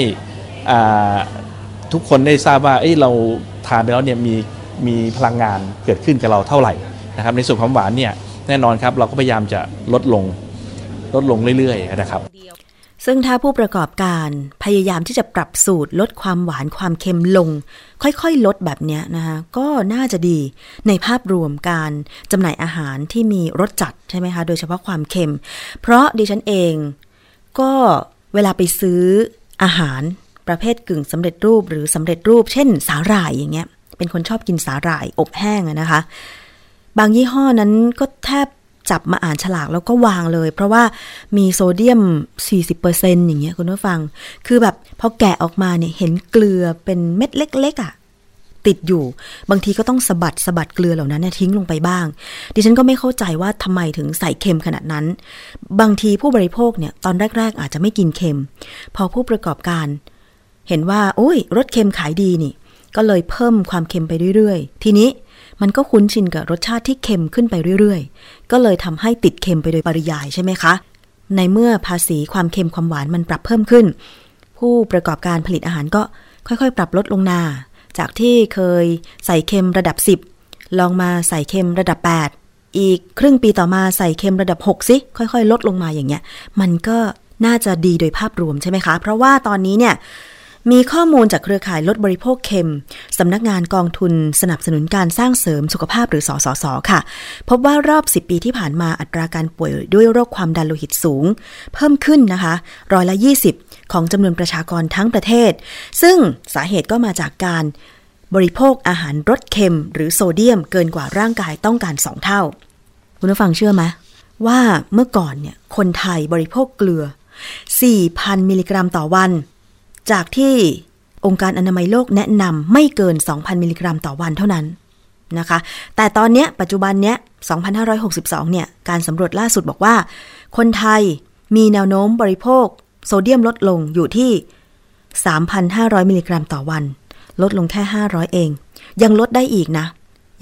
ทุกคนได้ทราบว่าเอ้ยเราทานไปแล้วเนี่ยมีมีพลังงานเกิดขึ้นกับเราเท่าไหร่นะครับในส่วนความหวานเนี่ยแน่นอนครับเราก็พยายามจะลดลงลดลงเรื่อยๆนะครับซึ่งถ้าผู้ประกอบการพยายามที่จะปรับสูตรลดความหวานความเค็มลงค่อยๆลดแบบนี้นะคะก็น่าจะดีในภาพรวมการจำหน่ายอาหารที่มีรสจัดใช่ไหมคะโดยเฉพาะความเค็มเพราะดิฉันเองก็เวลาไปซื้ออาหารประเภทกึ่งสำเร็จรูปหรือสำเร็จรูปเช่นสาหร่ายอย่างเงี้ยเป็นคนชอบกินสาหร่ายอบแห้งอะนะคะบางยี่ห้อนั้นก็แทบจับมาอ่านฉลากแล้วก็วางเลยเพราะว่ามีโซเดียม สี่สิบเปอร์เซ็นต์ อย่างเงี้ยคุณผู้ฟังคือแบบพอแกะออกมาเนี่ยเห็นเกลือเป็นเม็ดเล็กๆอ่ะติดอยู่บางทีก็ต้องสะบัดสะบัดเกลือเหล่านั้นเนี่ยทิ้งลงไปบ้างดิฉันก็ไม่เข้าใจว่าทำไมถึงใส่เค็มขนาดนั้นบางทีผู้บริโภคเนี่ยตอนแรกๆอาจจะไม่กินเค็มพอผู้ประกอบการเห็นว่าโอ้ยรสเค็มขายดีนี่ก็เลยเพิ่มความเค็มไปเรื่อยๆทีนี้มันก็คุ้นชินกับรสชาติที่เค็มขึ้นไปเรื่อยๆก็เลยทำให้ติดเค็มไปโดยปริยายใช่ไหมคะในเมื่อภาษีความเค็มความหวานมันปรับเพิ่มขึ้นผู้ประกอบการผลิตอาหารก็ค่อยๆปรับลดลงนาจากที่เคยใส่เค็มระดับสิบลองมาใส่เค็มระดับแปด อีกครึ่งปีต่อมาใส่เค็มระดับหกสิค่อยๆลดลงมาอย่างเงี้ยมันก็น่าจะดีโดยภาพรวมใช่ไหมคะเพราะว่าตอนนี้เนี่ยมีข้อมูลจากเครือข่ายลดบริโภคเค็มสำนักงานกองทุนสนับสนุนการสร้างเสริมสุขภาพหรือสสส.ค่ะพบว่ารอบสิบปีที่ผ่านมาอัตราการป่วยด้วยโรคความดันโลหิตสูงเพิ่มขึ้นนะคะร้อยละยี่สิบของจำนวนประชากรทั้งประเทศซึ่งสาเหตุก็มาจากการบริโภคอาหารรสเค็มหรือโซเดียมเกินกว่าร่างกายต้องการสองเท่าคุณผู้ฟังเชื่อไหมว่าเมื่อก่อนเนี่ยคนไทยบริโภคเกลือ สี่พัน มิลลิกรัมต่อวันจากที่องค์การอนามัยโลกแนะนำไม่เกิน สองพัน มิลลิกรัมต่อวันเท่านั้นนะคะแต่ตอนนี้ปัจจุบันเนี้ยสองพันห้าร้อยหกสิบสองเนี่ยการสำรวจล่าสุดบอกว่าคนไทยมีแนวโน้มบริโภคโซเดียมลดลงอยู่ที่ สามพันห้าร้อย มิลลิกรัมต่อวันลดลงแค่ห้าร้อยเองยังลดได้อีกนะ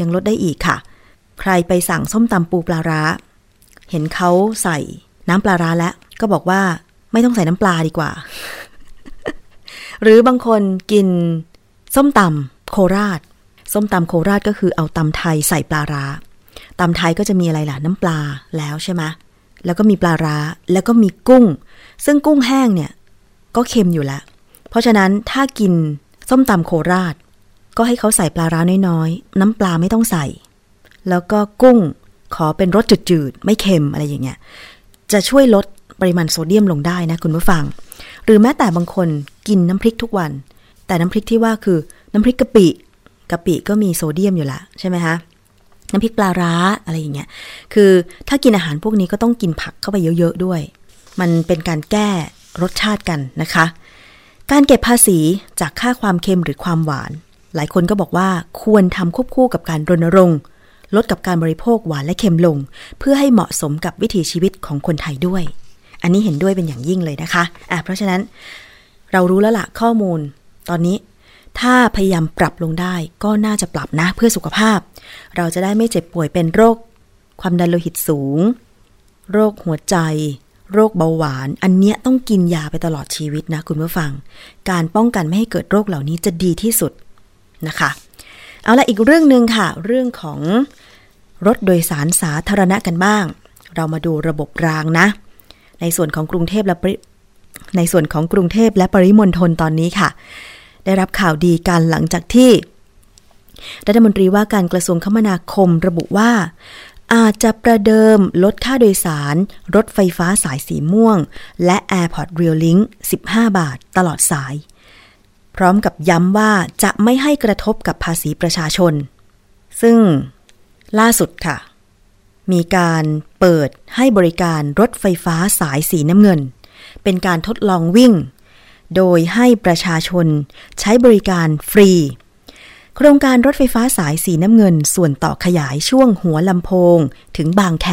ยังลดได้อีกค่ะใครไปสั่งส้มตำปูปลาร้าเห็นเขาใส่น้ำปลาร้าแล้วก็บอกว่าไม่ต้องใส่น้ำปลาดีกว่าหรือบางคนกินส้มตำโคราชส้มตำโคราชก็คือเอาตำไทยใส่ปลาร้าตำไทยก็จะมีอะไรล่ะน้ำปลาแล้วใช่ไหมแล้วก็มีปลาร้าแล้วก็มีกุ้งซึ่งกุ้งแห้งเนี่ยก็เค็มอยู่แล้วเพราะฉะนั้นถ้ากินส้มตำโคราชก็ให้เขาใส่ปลาร้าน้อยๆน้ำปลาไม่ต้องใส่แล้วก็กุ้งขอเป็นรสจืดๆไม่เค็มอะไรอย่างเงี้ยจะช่วยลดปริมาณโซเดียมลงได้นะคุณผู้ฟังหรือแม้แต่บางคนกินน้ำพริกทุกวันแต่น้ำพริกที่ว่าคือน้ำพริกกะปิกะปิก็มีโซเดียมอยู่ละใช่ไหมคะน้ำพริกปลาร้าอะไรอย่างเงี้ยคือถ้ากินอาหารพวกนี้ก็ต้องกินผักเข้าไปเยอะๆด้วยมันเป็นการแก้รสชาติกันนะคะการเก็บภาษีจากค่าความเค็มหรือความหวานหลายคนก็บอกว่าควรทำควบคู่กับการรณรงค์ลดกับการบริโภคหวานและเค็มลงเพื่อให้เหมาะสมกับวิถีชีวิตของคนไทยด้วยอันนี้เห็นด้วยเป็นอย่างยิ่งเลยนะคะอ่ะเพราะฉะนั้นเรารู้แล้วล่ะข้อมูลตอนนี้ถ้าพยายามปรับลงได้ก็น่าจะปรับนะเพื่อสุขภาพเราจะได้ไม่เจ็บป่วยเป็นโรคความดันโลหิตสูงโรคหัวใจโรคเบาหวานอันเนี้ยต้องกินยาไปตลอดชีวิตนะคุณผู้ฟังการป้องกันไม่ให้เกิดโรคเหล่านี้จะดีที่สุดนะคะเอาละอีกเรื่องนึงค่ะเรื่องของรถโดยสารสาธารณะกันบ้างเรามาดูระบบรางนะในส่วนของกรุงเทพและในส่วนของกรุงเทพและปริมณฑลตอนนี้ค่ะได้รับข่าวดีกันหลังจากที่รัฐมนตรีว่าการกระทรวงคมนาคมระบุว่าอาจจะประเดิมลดค่าโดยสารรถไฟฟ้าสายสีม่วงและ Airport Rail Link สิบห้าบาทตลอดสายพร้อมกับย้ำว่าจะไม่ให้กระทบกับภาษีประชาชนซึ่งล่าสุดค่ะมีการเปิดให้บริการรถไฟฟ้าสายสีน้ำเงินเป็นการทดลองวิ่งโดยให้ประชาชนใช้บริการฟรีโครงการรถไฟฟ้าสายสีน้ำเงินส่วนต่อขยายช่วงหัวลำโพงถึงบางแค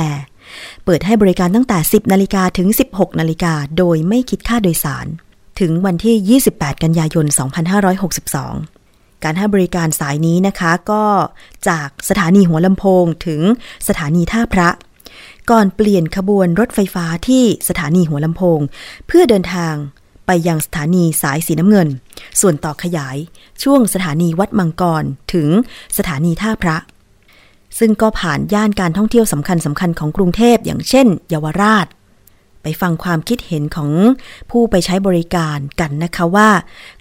เปิดให้บริการตั้งแต่สิบนาฬิกาถึงสิบหกนาฬิกาโดยไม่คิดค่าโดยสารถึงวันที่ยี่สิบแปดกันยายนสองพันห้าร้อยหกสิบสองการให้บริการสายนี้นะคะก็จากสถานีหัวลำโพงถึงสถานีท่าพระก่อนเปลี่ยนขบวนรถไฟฟ้าที่สถานีหัวลำโพงเพื่อเดินทางไปยังสถานีสายสีน้ำเงินส่วนต่อขยายช่วงสถานีวัดมังกรถึงสถานีท่าพระซึ่งก็ผ่านย่านการท่องเที่ยวสำคัญสำคัญของกรุงเทพอย่างเช่นเยาวราชไปฟังความคิดเห็นของผู้ไปใช้บริการกันนะคะว่า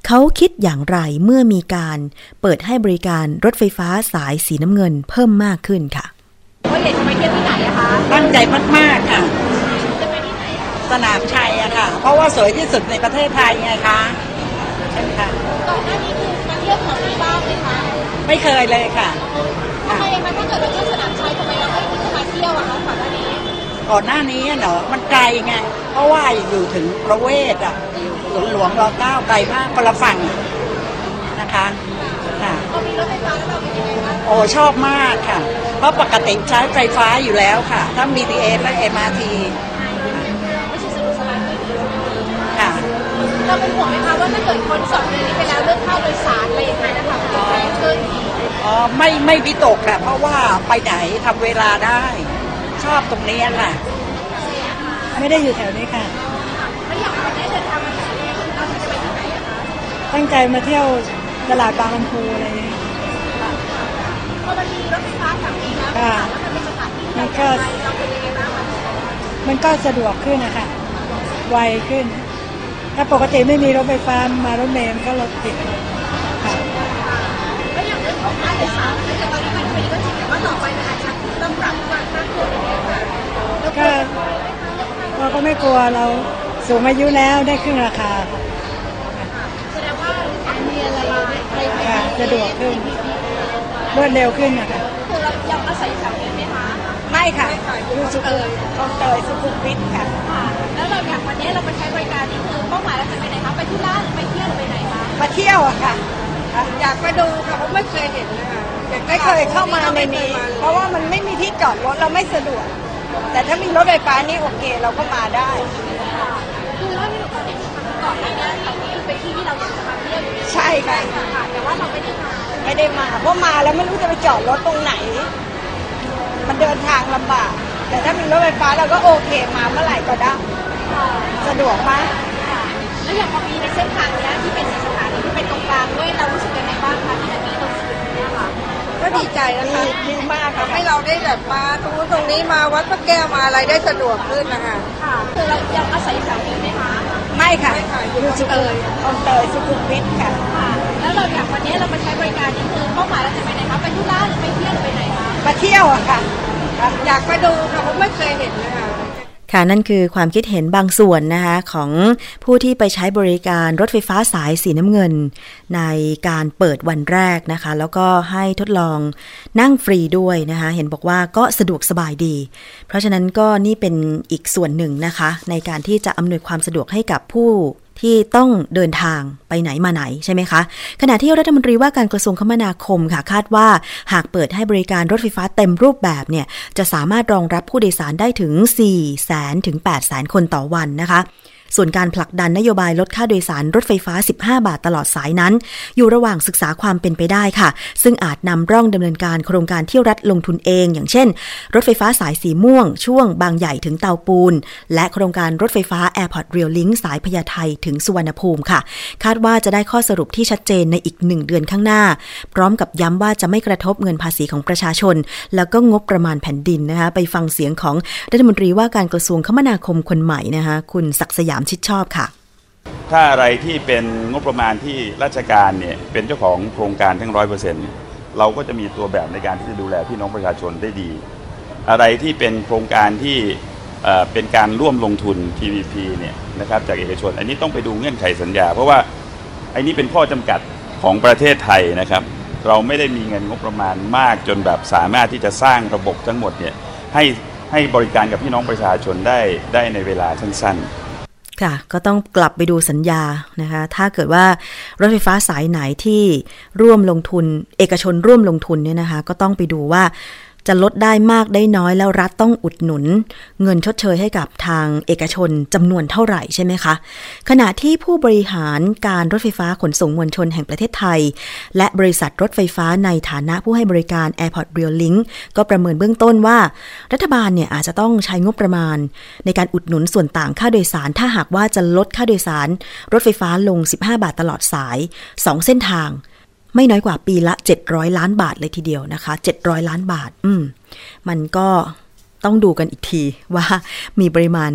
เขาคิดอย่างไรเมื่อมีการเปิดให้บริการรถไฟฟ้าสายสีน้ำเงินเพิ่มมากขึ้นค่ะเขาอยากจะไปเที่ยวที่ไหนอะคะตั้งใจมากๆค่ะจะไปที่ไหนสนามชัยอะค่ะเพราะว่าสวยที่สุดในประเทศไทยไงคะใช่ค่ะก่อนหน้านี้คือมาเที่ยวแถวนี้บ้างไหมคะไม่เคยเลยค่ะทำไมมันถ้าเกิดเราเที่ยวสนามชัยทำไมเราไม่ขึ้นมาเที่ยวอะคะก่อนหน้านี้ก่อนหน้านี้เนอะมันไกลไงเพราะว่าอยู่ถึงประเวศอะอยู่ถึงหลวงรอเก้าไกลมากคนละฝั่งนะคะค่ะก็มีรถไฟฟ้าแล้วเราเป็นยังไงบ้างโอ้ชอบมากค่ะเพราะปกติใช้ไฟฟ้าอยู่แล้วค่ะทั้ง บี ที เอส และ เอ็ม อาร์ ที ไม่ใช่สะดวกสบายเลยค่ะเราเป็นห่วงไหมคะว่าถ้าเกิดคนสอบเรื่องนี้ไปแล้วเรื่องค่าโดยสารอะไรยังไงนะคะจะแพงขึ้นอ๋อไม่ไม่วิตกค่ะเพราะว่าไปไหนทำเวลาได้ชอบตรงนี้ค่ะไม่ได้อยู่แถวนี้ค่ะไม่อยากไปไหนเดินทางมาไหนเราจะไปที่ไหนอะคะตั้งใจมาเที่ยวตลาดบางลำพูอะไรพอมันมีรถไฟฟ้าสามปีแล้วค่ะแล้วมันเป็นสถานที่ มันก็มันก็สะดวกขึ้นนะคะไวขึ้นถ้าปกติไม่มีรถไฟฟ้ามารถเมล์ก็รถติดค่ะแล้วอย่างเรื่องของค่าโดยสารในตอนนี้มันมีก็จริงแต่ว่าต่อไปมันอาจจะต้องปรับความน่ากลัวนิดนึงค่ะก็เราก็ไม่กลัวเราสูงอายุแล้วได้ขึ้นราคาแสดงว่ามีอะไรค่ะสะดวกขึ้นรวดเร็วขึ้นนะคะคือเราอยากอาศัยแถวนี้ไหมคะไม่ค่ะอยู่สุขเตยคลองเตยสุขุมวิทค่ะแล้วเราอย่างวันนี้เราไปใช้บริการนี่คือเป้าหมายเราจะไปไหนคะไปที่ร้านไปเที่ยวไปไหนคะมาเที่ยวอะค่ะอยากมาดูค่ะเพราะไม่เคยเห็นนะคะไม่เคยเข้ามาในนี้เพราะว่ามันไม่มีที่จอดรถเราไม่สะดวกแต่ถ้ามีรถไฟฟ้านี่โอเคเราก็มาได้คือว่าพี่หนุ่มตอนนี้ก่อนหน้านี้แถวนี้เป็นที่ที่เราอยากจะมาเที่ยวใช่ค่ะแต่ว่าเราไม่ได้มาไม่ได้มาเพราะมาแล้วไม่รู้จะไปจอดรถตรงไหนมันเดินทางลำบากแต่ถ้ามีรถไฟฟ้าเราก็โอเคมาเมื่อไหร่ก็ได้สะดวกมากแล้วอย่างพอมีในเส้นทางนี้ที่เป็นสถานีที่เป็นตรงกลางด้วยเรารู้สึกยังไงบ้างคะที่มีตรงจุดนี้ค่ะก็ดีใจนะคะดีมากค่ะให้เราได้แบบมาตรงตรงนี้มาวัดพระแก้วมาอะไรได้สะดวกขึ้นนะคะค่ะคือเรายังอาศัยแถวนี้ไหมคะไม่ค่ะอยู่สุขเตยคลองเตยสุขุมวิทค่ะแล้วเราอย่างวันนี้เรามาใช้บริการนี่คือเป้าหมายเราจะไปไหนคะไปที่ร้านไปเที่ยวไปไหนคะมาเที่ยวอะค่ะอยากมาดูค่ะผมไม่เคยเห็นเลยค่ะค่ะนั่นคือความคิดเห็นบางส่วนนะคะของผู้ที่ไปใช้บริการรถไฟฟ้าสายสีน้ำเงินในการเปิดวันแรกนะคะแล้วก็ให้ทดลองนั่งฟรีด้วยนะคะเห็นบอกว่าก็สะดวกสบายดีเพราะฉะนั้นก็นี่เป็นอีกส่วนหนึ่งนะคะในการที่จะอำนวยความสะดวกให้กับผู้ที่ต้องเดินทางไปไหนมาไหนใช่ไหมคะขณะที่รัฐมนตรีว่าการกระทรวงคมนาคมค่ะคาดว่าหากเปิดให้บริการรถไฟฟ้าเต็มรูปแบบเนี่ยจะสามารถรองรับผู้โดยสารได้ถึง สี่แสนถึงแปดแสน คนต่อวันนะคะส่วนการผลักดันนโยบายลดค่าโดยสารรถไฟฟ้าสิบห้าบาทตลอดสายนั้นอยู่ระหว่างศึกษาความเป็นไปได้ค่ะซึ่งอาจนำร่องดำเนินการโครงการที่รัฐลงทุนเองอย่างเช่นรถไฟฟ้าสายสีม่วงช่วงบางใหญ่ถึงเตาปูนและโครงการรถไฟฟ้า Airport Rail Link สายพญาไทถึงสุวรรณภูมิค่ะคาดว่าจะได้ข้อสรุปที่ชัดเจนในอีกหนึ่งเดือนข้างหน้าพร้อมกับย้ำว่าจะไม่กระทบเงินภาษีของประชาชนแล้วก็งบประมาณแผ่นดินนะคะไปฟังเสียงของรัฐมนตรีว่าการกระทรวงคมนาคมคนใหม่นะคะคุณศักดิ์สยามชิดชอบค่ะถ้าอะไรที่เป็นงบประมาณที่ราชการเนี่ยเป็นเจ้าของโครงการทั้ง หนึ่งร้อยเปอร์เซ็นต์ เราก็จะมีตัวแบบในการที่จะดูแลพี่น้องประชาชนได้ดีอะไรที่เป็นโครงการที่เอ่อเป็นการร่วมลงทุน พี พี พี เนี่ยนะครับจากเอกชนอันนี้ต้องไปดูเงื่อนไขสัญญาเพราะว่าอันนี้เป็นข้อจำกัดของประเทศไทยนะครับเราไม่ได้มีเงินงบประมาณมากจนแบบสามารถที่จะสร้างระบบทั้งหมดเนี่ยให้ให้บริการกับพี่น้องประชาชนได้ได้ในเวลาสั้นๆค่ะก็ต้องกลับไปดูสัญญานะคะถ้าเกิดว่ารถไฟฟ้าสายไหนที่ร่วมลงทุนเอกชนร่วมลงทุนเนี่ยนะคะก็ต้องไปดูว่าจะลดได้มากได้น้อยแล้วรัฐต้องอุดหนุนเงินชดเชยให้กับทางเอกชนจำนวนเท่าไหร่ใช่ไหมคะขณะที่ผู้บริหารการรถไฟฟ้าขนส่งมวลชนแห่งประเทศไทยและบริษัทรถไฟฟ้าในฐานะผู้ให้บริการ Airport Rail Link ก็ประเมินเบื้องต้นว่ารัฐบาลเนี่ยอาจจะต้องใช้งบประมาณในการอุดหนุนส่วนต่างค่าโดยสารถ้าหากว่าจะลดค่าโดยสารรถไฟฟ้าลงสิบห้าบาทตลอดสายสองเส้นทางไม่น้อยกว่าปีละเจ็ดร้อยล้านบาทเลยทีเดียวนะคะเจ็ดร้อยล้านบาทอืมมันก็ต้องดูกันอีกทีว่ามีปริมาณ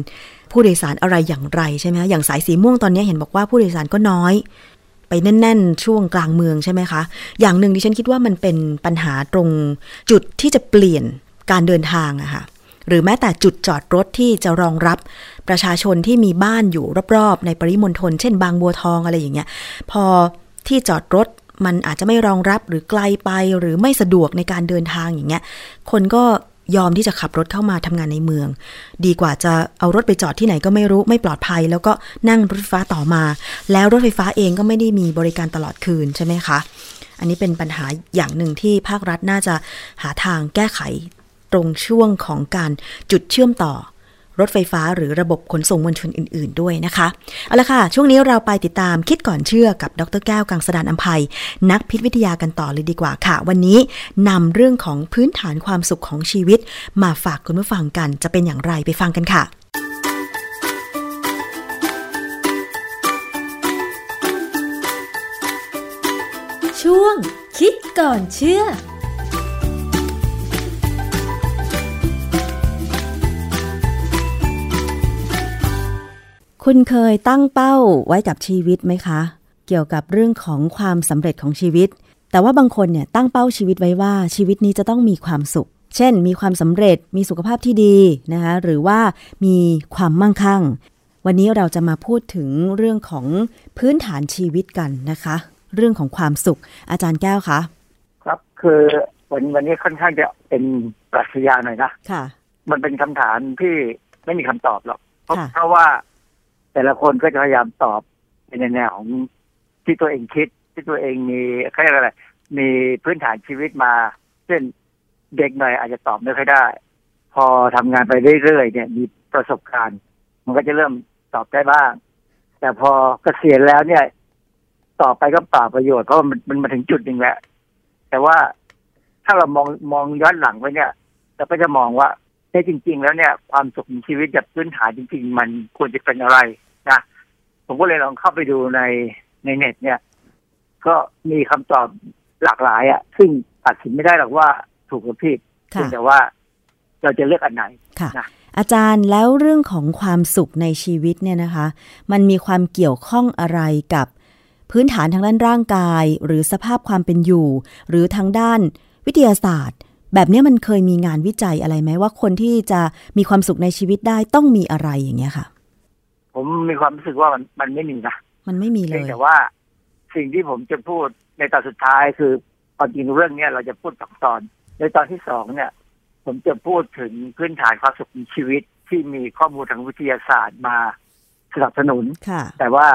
ผู้โดยสารอะไรอย่างไรใช่ไหมอย่างสายสีม่วงตอนนี้เห็นบอกว่าผู้โดยสารก็น้อยไปแน่นๆช่วงกลางเมืองใช่ไหมคะอย่างหนึ่งดิฉันคิดว่ามันเป็นปัญหาตรงจุดที่จะเปลี่ยนการเดินทางอะค่ะหรือแม้แต่จุดจอดรถที่จะรองรับประชาชนที่มีบ้านอยู่รอบๆในปริมณฑลเช่นบางบัวทองอะไรอย่างเงี้ยพอที่จอดรถมันอาจจะไม่รองรับหรือไกลไปหรือไม่สะดวกในการเดินทางอย่างเงี้ยคนก็ยอมที่จะขับรถเข้ามาทำงานในเมืองดีกว่าจะเอารถไปจอดที่ไหนก็ไม่รู้ไม่ปลอดภัยแล้วก็นั่งรถไฟฟ้าต่อมาแล้วรถไฟฟ้าเองก็ไม่ได้มีบริการตลอดคืนใช่ไหมคะอันนี้เป็นปัญหาอย่างหนึ่งที่ภาครัฐน่าจะหาทางแก้ไขตรงช่วงของการจุดเชื่อมต่อรถไฟฟ้าหรือระบบขนส่งมวลชนอื่นๆด้วยนะคะเอาละค่ะช่วงนี้เราไปติดตามคิดก่อนเชื่อกับดร.แก้วกังสดาลอำไพนักพิษวิทยากันต่อเลยดีกว่าค่ะวันนี้นำเรื่องของพื้นฐานความสุขของชีวิตมาฝากคุณผู้ฟังกันจะเป็นอย่างไรไปฟังกันค่ะช่วงคิดก่อนเชื่อ คุณเคยตั้งเป้าไว้กับชีวิตไหมคะเกี่ยวกับเรื่องของความสำเร็จของชีวิตแต่ว่าบางคนเนี่ยตั้งเป้าชีวิตไว้ว่าชีวิตนี้จะต้องมีความสุขเช่นมีความสำเร็จมีสุขภาพที่ดีนะคะหรือว่ามีความมั่งคั่งวันนี้เราจะมาพูดถึงเรื่องของพื้นฐานชีวิตกันนะคะเรื่องของความสุขอาจารย์แก้วคะครับคือวันวันนี้ค่อนข้างจะเป็นปรัชญาหน่อยนะค่ะมันเป็นคำถามที่ไม่มีคำตอบหรอกเพราะว่าแต่ละคนก็จะพยายามตอบในแนวของที่ตัวเองคิดที่ตัวเองมีเขาเรียกอะไรมีพื้นฐานชีวิตมาเช่นเด็กหน่อยอาจจะตอบไม่ค่อยได้พอทำงานไปเรื่อยๆเนี่ยมีประสบการณ์มันก็จะเริ่มตอบได้บ้างแต่พอเกษียณแล้วเนี่ยตอบไปก็เปล่าประโยชน์เพราะมันมันมาถึงจุดหนึ่งแล้วแต่ว่าถ้าเรามองมองย้อนหลังไปเนี่ยเราก็จะมองว่าในจริงๆแล้วเนี่ยความสุขในชีวิตแบบพื้นฐานจริงๆมันควรจะเป็นอะไรนะผมก็เลยลองเข้าไปดูในในเน็ตเนี่ยก็มีคำตอบหลากหลายอ่ะซึ่งตัดสินไม่ได้หรอกว่าถูกหรือผิดแต่ว่าเราจะเลือกอันไหนนะอาจารย์แล้วเรื่องของความสุขในชีวิตเนี่ยนะคะมันมีความเกี่ยวข้องอะไรกับพื้นฐานทางด้านร่างกายหรือสภาพความเป็นอยู่หรือทางด้านวิทยาศาสตร์แบบนี้มันเคยมีงานวิจัยอะไรไหมว่าคนที่จะมีความสุขในชีวิตได้ต้องมีอะไรอย่างเงี้ยค่ะผมมีความรู้สึกว่ามันมันไม่มีนะมันไม่มีเลยแต่ว่าสิ่งที่ผมจะพูดในตอนสุดท้ายคือตอนจริงเรื่องนี้เราจะพูดสองตอนในตอนที่สองเนี่ยผมจะพูดถึงพื้นฐานความสุขในชีวิตที่มีข้อมูลทางวิทยาศาสตร์มาสนับสนุนแต่ว่า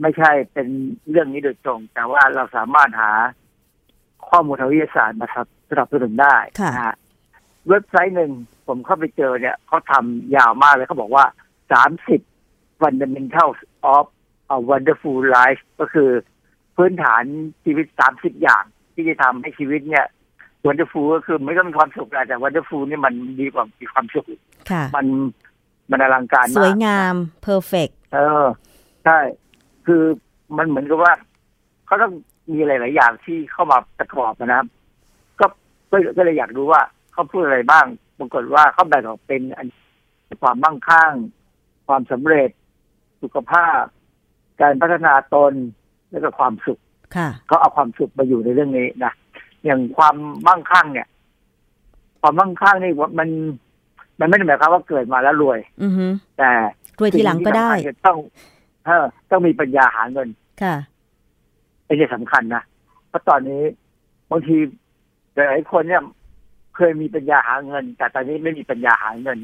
ไม่ใช่เป็นเรื่องนี้โดยตรงแต่ว่าเราสามารถหาข้อมูลทางวิทยาศาสตร์มาสนับสนุนได้นะฮะเว็บไซต์หนึ่งผมเข้าไปเจอเนี่ยเขาทำยาวมากเลยเขาบอกว่าสามสิบ fundamentals of a wonderful life ก็คือพื้นฐานชีวิตสามสิบอย่างที่จะทำให้ชีวิตเนี่ย wonderful ก็คือไม่ต้องมีความสุขแต่ wonderful นี่มันดีกว่ามีความสุขมันมันอลังการมากสวยงาม perfect เออใช่คือมันเหมือนกับว่าเขาต้องมีหลายๆอย่างที่เข้ามาประกอบนะครับก็ก็เลยอยากรู้ว่าเขาพูดอะไรบ้างปรากฏว่าเขาแบ่งออกเป็นความมั่งคั่งความสำเร็จสุขภาพการพัฒนาตนแล้วก็ความสุขเขาเอาความสุขมาอยู่ในเรื่องนี้นะอย่างความมั่งคั่งเนี่ยความมั่งคั่งนี่มันมันไม่ได้หมายความว่าเกิดมาแล้วรวยแต่รวยทีหลังก็ได้ต้องเออต้องมีปัญญาหาเงินค่ะเป็นเรื่องสำคัญนะเพราะตอนนี้บางทีหลายคนเนี่ยเคยมีปัญญาหาเงินแต่ตอนนี้ไม่มีปัญญาหาเงิน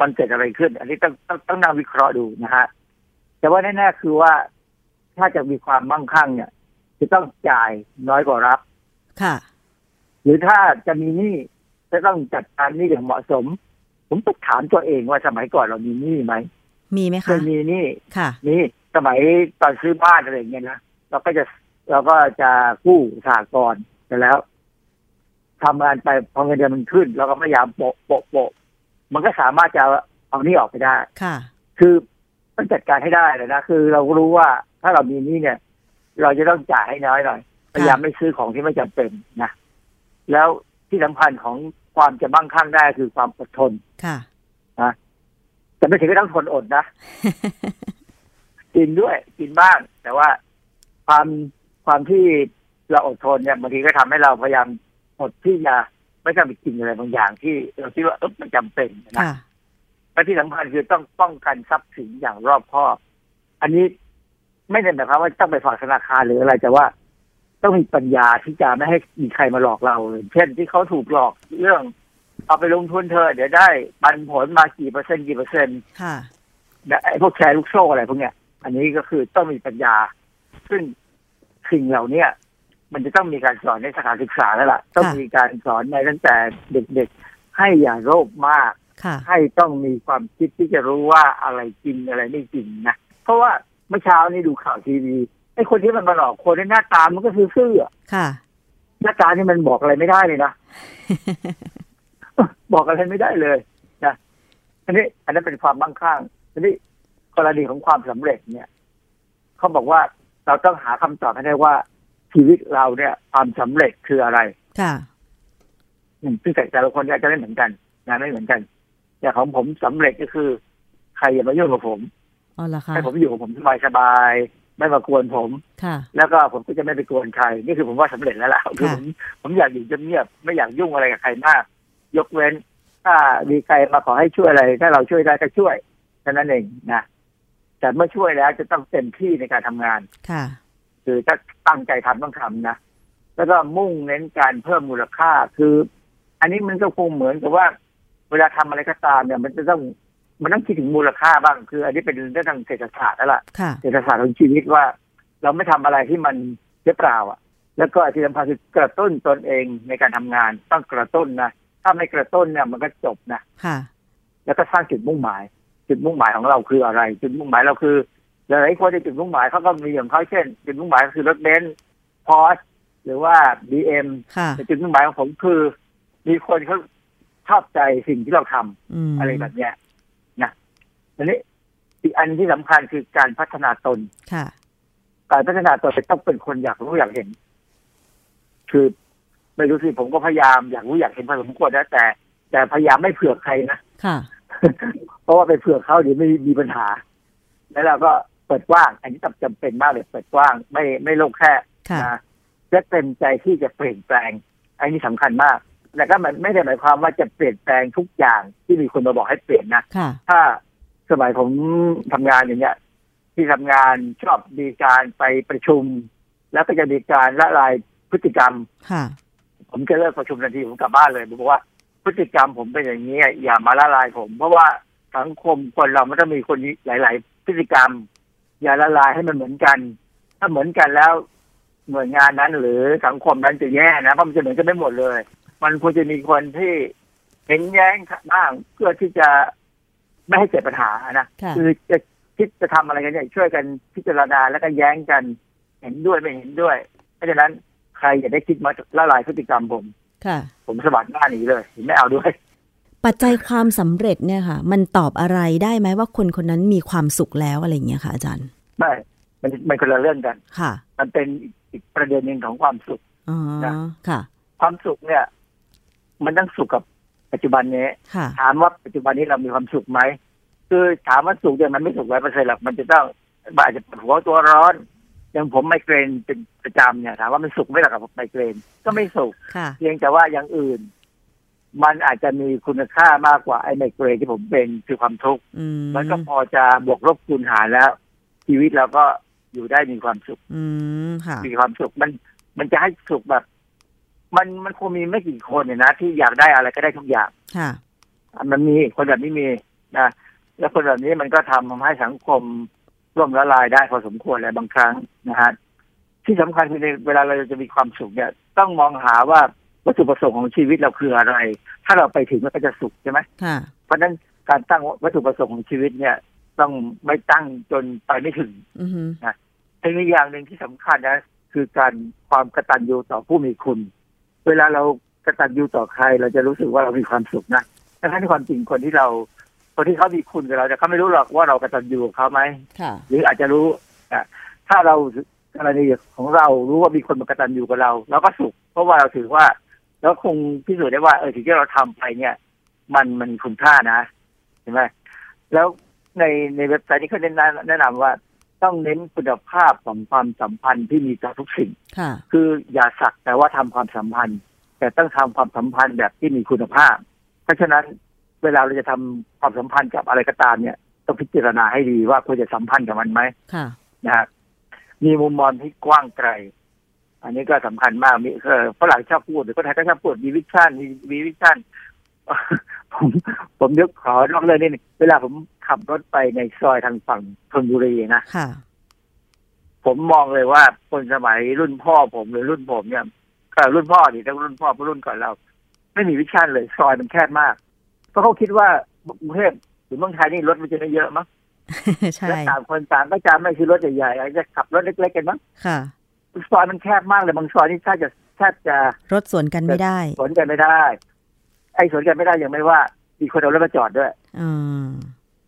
มันเกิดอะไรขึ้นอันนี้ต้องต้องต้องนำวิเคราะห์ดูนะฮะแต่ว่าแน่ๆคือว่าถ้าจะมีความมั่งคั่งเนี่ยจะต้องจ่ายน้อยกว่ารับค่ะหรือถ้าจะมีหนี้จะต้องจัดการหนี้อย่างเหมาะสมผมต้องถามตัวเองว่าสมัยก่อนเรามีหนี้ไหมมีไหมคะเคยมีหนี้ค่ะนี่สมัยตอนซื้อบ้านอะไรอย่างเงี้ยนะเราก็จะเราก็จะกู้สหกรณ์ไปแล้วทำงานไปพอเงินเดือนมันขึ้นเราก็พยายามโปะโปะโปะมันก็สามารถจะเอาหนี้ออกไปได้ค่ะคือต้องจัดการให้ได้เลยนะคือเรารู้ว่าถ้าเรามีหนี้เนี่ยเราจะต้องจ่ายให้น้อยหน่อยพยายามไม่ซื้อของที่ไม่จำเป็นนะแล้วที่สำคัญของความจะมั่งคั่งได้คือความอดทนค่ะนะแต่ไม่ถึงก็ต้องทนอดนะกินด้วยกินบ้างแต่ว่าความความที่เราอดทนเนี่ยบางทีก็ทำให้เราพยายามอดที่จะไม่ต้องไปกินอะไรบางอย่างที่เราคิดว่าเออมันจำเป็นนะและที่สำคัญคือต้องป้องกันทรัพย์สินอย่างรอบคอบอันนี้ไม่ได้หมายความว่าต้องไปฝากธนาคารหรืออะไรแต่ว่าต้องมีปัญญาที่จะไม่ให้มีใครมาหลอกเราเช่นที่เขาถูกหลอกเรื่องเอาไปลงทุนเธอเดี๋ยวได้ปันผลมากี่เปอร์เซ็นต์กี่เปอร์เซ็นต์ค่ะไอ้พวกแชร์ลูกโซ่อะไรพวกเนี้ยอันนี้ก็คือต้องมีปัญญาซึ่งสิ่งเหล่านี้มันจะต้องมีการสอนในสถานศึกษาแล้วล่ะต้องมีการสอนในตั้งแต่เด็กๆให้อย่าโลภมากให้ต้องมีความคิดที่จะรู้ว่าอะไรจริงอะไรไม่จริงนะเพราะว่าเมื่อเช้านี้ดูข่าวทีวีไอ้คนที่มันมาหลอกคนในหน้าตามันก็ซื่อๆค่ะหน้าตานี่มันบอกอะไรไม่ได้เลยนะบอกอะไรไม่ได้เลยนะอันนี้อันนั้นเป็นความมั่งคั่งอันนี้กรณีของความสำเร็จเนี่ยเขาบอกว่าเราต้องหาคำตอบให้ได้ว่าชีวิตเราเนี่ยความสำเร็จคืออะไรค่ะซึ่งแต่ละคนอาจจะไม่เหมือนกันนะไม่เหมือนกันแต่ของผมสำเร็จก็คือใครอย่ามายุ่งกับผม อ๋อเหรอคะให้ผมอยู่ผมสบายสบายไม่มากวนผมค่ะแล้วก็ผมก็จะไม่ไปกวนใครนี่คือผมว่าสำเร็จแล้วล่ะคือผมผมอยากอยู่เงียบๆไม่อยากยุ่งอะไรกับใครมากยกเว้นถ้ามีใครมาขอให้ช่วยอะไรถ้าเราช่วยได้ก็ช่วยเท่านั้นเองนะแต่เมื่อช่วยแล้วจะต้องเต็มที่ในการทำงานค่ะคือถ้าตั้งใจทำต้องทำนะแล้วก็มุ่งเน้นการเพิ่มมูลค่าคืออันนี้มันก็คงเหมือนกับว่าเวลาทำอะไรก็ตามเนี่ยมันจะต้องมันต้องคิดถึงมูลค่าบ้างคืออันนี้เป็นเรื่องทางเศรษฐศาสตร์แล้วล่ะเศรษฐศาสตร์ของชีวิตว่าเราไม่ทำอะไรที่มันเสียเปล่าอ่ะแล้วก็ที่สำคัญคือกระตุ้นตนเองในการทำงานต้องกระตุ้นนะถ้าไม่กระตุ้นเนี่ยมันก็จบนะแล้วก็สร้างจุดมุ่งหมายจุดมุ่งหมายของเราคืออะไรจุดมุ่งหมายเราคือหลายคนในจุดมุ่งหมายเขาก็มีอย่างเขาเช่นจุดมุ่งหมายคือรถเบนซ์พอร์ชหรือว่า บี เอ็ม แต่จุดมุ่งหมายของผมคือมีคนเขาชอบใจสิ่งที่เราทำอะไรแบบเนี้ยนะอันนี้อีกอันที่สำคัญคือการพัฒนาตนการพัฒนาตนต้องเป็นคนอยากรู้อยากเห็นคือไม่รู้สิผมก็พยายามอยากรู้อยากเห็นพอสมควรนะแต่แต่พยายามไม่เผื่อใครนะเพราะว่าไปเผื่อเขาเดี๋ยวไม่มีปัญหาแล้วเราก็เปิดกว้างอันนี้จำเป็นมากเลยเปิดกว้างไม่ไม่โลภแค่นะและเต็มใจที่จะเปลี่ยนแปลงอันนี้สำคัญมากแต่ก็มันไม่ได้หมายความว่าจะเปลี่ยนแปลงทุกอย่างที่มีคนมาบอกให้เปลี่ยนนะถ้าสมัยผมทำงานอย่างเงี้ยที่ทำงานชอบมีการไปประชุมแล้วก็จะมีการละลายพฤติกรรมผมจะเลิกประชุมทันทีผมกลับบ้านเลยผมบอกว่าพฤติกรรมผมเป็นอย่างนี้อย่ามาละลายผมเพราะว่าสังคมคนเรามันต้องมีคนหลายๆพฤติกรรมอย่าละลายให้มันเหมือนกันถ้าเหมือนกันแล้วหน่วยงานนั้นหรือสังคมนั้นจะแย่นะเพราะมันจะเหมือนกันไม่หมดเลยมันควรจะมีคนที่เห็นแย้งบ้างเพื่อที่จะไม่ให้เกิดปัญหานะคือจะคิดจะทำอะไรกันเนี่ยช่วยกันพิจารณาแล้วก็แย้งกันเห็นด้วยไม่เห็นด้วยเพราะฉะนั้นใครอย่าได้คิดมาละลายพฤติกรรมผมผมสวัสดิ์หน้าหนีเลยไม่เอาด้วยปัจจัยความสำเร็จเนี่ยค่ะมันตอบอะไรได้ไหมว่าคนคนนั้นมีความสุขแล้วอะไรอย่างเงี้ยค่ะอาจารย์ไม่มันมันคนละเรื่องกันค่ะมันเป็นอีกประเด็นหนึ่งของความสุขนะค่ะความสุขเนี่ยมันต้องสุขกับปัจจุบันนี้ถามว่าปัจจุบันนี้เรามีความสุขไหมคือถามว่าสุขเนี่ยมันไม่สุขร้อยเปอร์เซ็นต์หรอกมันจะต้องอาจจะปวดหัวตัวร้อนอย่างผมไมเกรนเป็นประจำเนี่ยถามว่ามันสุขไหมล่ะกับไมเกรนก็ไม่สุขเพียงแต่ว่าอย่างอื่นมันอาจจะมีคุณค่ามากกว่าไอ้ไมเกรนที่ผมเป็นคือความทุกข์มันก็พอจะบวกลบคูณหารแล้วชีวิตเราก็อยู่ได้มีความสุขมีความสุขมันมันจะให้สุขแบบมันมันคงมีไม่กี่คนเนี่ยนะที่อยากได้อะไรก็ได้ทุกอย่างมันมีคนแบบนี้มีนะแล้วคนแบบนี้มันก็ทำทำให้สังคมร่วมละลายได้พอสมควรเลยบางครั้งนะฮะที่สำคัญคือในเวลาเราจะมีความสุขเนี่ยต้องมองหาว่าวัตถุประสงค์ของชีวิตเราคืออะไรถ้าเราไปถึงมันก็จะสุขใช่ไหมเพราะนั้นการตั้งวัตถุประสงค์ของชีวิตเนี่ยต้องไม่ตั้งจนไปไม่ถึงนะอีกอย่างหนึ่งที่สำคัญนะคือการความกตัญญูต่อผู้มีคุณเวลาเรากตัญญูต่อใครเราจะรู้สึกว่าเรามีความสุขนะแต่ในความจริงคนที่เราคนที่เขามีคุณกับเราแต่เขาไม่รู้หรอกว่าเรากตัญญูกับเขาไหมหรืออาจจะรู้นะถ้าเรากรณีของเรารู้ว่ามีคนมากตัญญูกับเราเราก็สุขเพราะว่าเราถือว่าเราคงพิสูจน์ได้ว่าเออสิ่งที่เราทำไปเนี่ยมันมันคุณค่านะเห็นไหมแล้วในในเว็บไซต์นี้เขาแนะนำว่าต้องเน้นคุณภาพของความสัมพันธ์ที่มีต่อทุกสิ่งคืออย่าสักแต่ว่าทำความสัมพันธ์แต่ต้องทำความสัมพันธ์แบบที่มีคุณภาพเพราะฉะนั้นเวลาเราจะทำความสัมพันธ์กับอะไรก็ตามเนี่ยต้องพิจารณาให้ดีว่าควรจะสัมพันธ์กับมันไหมนะฮะมีมุมมองที่กว้างไกลอันนี้ก็สำคัญมากมีเออฝรั่งชอบพูดหรือคนไทยก็ชอบพูดมีวิชั่นมีวิชั่นผมผมยกขอนอกเลยนี่เวลาผมขับรถไปในซอยทางฝั่งธนบุรีนะผมมองเลยว่าคนสมัยรุ่นพ่อผมหรือรุ่นผมเนี่ยก็รุ่นพ่อดิทั้งรุ่นพ่อรุ่นก่อนเราไม่มีวิชั่นเลยซอยมันแคบมากเพราะเขาคิดว่ากรุงเทพหรือเมืองไทยนี่รถมันจะไม่เยอะมั้งและต่างคนต่างก็จำไม่คือรถใหญ่ๆอาจจะขับรถเล็กๆกันมั้งซอยมันแคบมากเลยบางซอยนี่แทบจะแทบจะรถสวนกันไม่ได้สวนกันไม่ได้ไอ้สวนกันไม่ได้ยังไม่ว่ามีคนเอารถมาจอดด้วย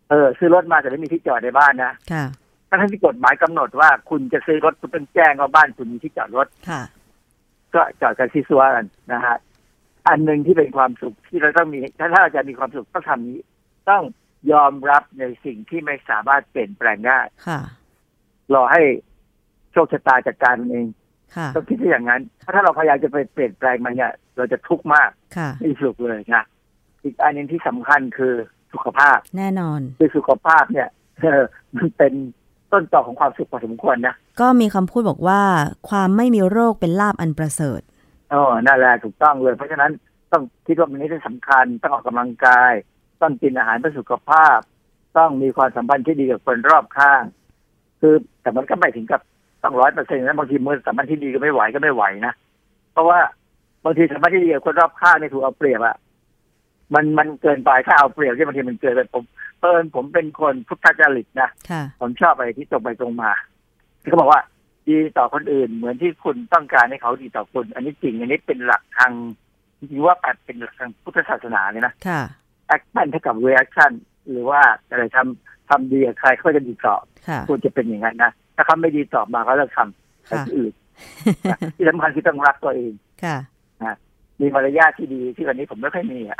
เออซื้อรถมาแต่ไม่มีที่จอดในบ้านนะถ้าท่านที่กฎหมายกำหนดว่าคุณจะซื้อรถคุณต้องแจ้งว่าบ้านคุณมีที่จอดรถก็จอดกันซีซัวกันนะฮะอันนึงที่เป็นความสุขที่เราต้องมีถ้าเราจะมีความสุขต้องทำนี้ต้อง ยอมรับในสิ่งที่ไม่สามารถเปลี่ยนแปลงได้รอให้โชคชะตาจัดการเองต้องคิดอย่างนั้นถ้าเราพยายามจะไปเปลี่ยนแปลงมันเนี่ยเราจะทุกข์มากไม่สุขเลยนะอีกอันนึงที่สำคัญคือสุขภาพแน่นอนคือสุขภาพเนี่ยมันเป็นต้นต่อของความสุขพอสมควรนะก็มีคำพูดบอกว่าความไม่มีโรคเป็นลาภอันประเสริฐอ๋อนั่นแหละถูกต้องเลยเพราะฉะนั้นต้องคิดว่ามันนี่เป็นสำคัญต้องออกกำลังกายต้องกินอาหารเพื่อสุขภาพต้องมีความสัมพันธ์ที่ดีกับคนรอบข้างคือแต่มันก็ไม่ถึงกับต้องร้อยเปอร์เซ็นต์นะบางทีมือสัมพันธ์ที่ดีก็ไม่ไหวก็ไม่ไหวนะเพราะว่าบางทีสัมพันธ์ที่ดีกับคนรอบข้างเนี่ยถูกเอาเปรียบอะมันมันเกินไปถ้าเอาเปรียบที่บางทีมันเกินไปผมเพิ่นผมเป็นคนพุทธจริตนะผมชอบอะไรที่ตรงไปตรงมาเขาบอกว่าดีต่อคนอื่นเหมือนที่คุณต้องการให้เขาดีต่อคุณอันนี้จริงอันนี้เป็นหลักทางจริงว่าอาจเป็นหลักทางพุทธศาสนาเลยนะแอคชั่นเท่ากับเรีแอคชั่นหรือว่าอะไรทำทำดีกับใครเขาจะดีตอบควรจะเป็นอย่างนั้นนะถ้าเขาไม่ดีตอบมาเขาจะทำกับอื่นที่สำคัญคือต้องรักตัวเองมีมารยาทที่ดีที่วันนี้ผมไม่ค่อยมีอ่ะ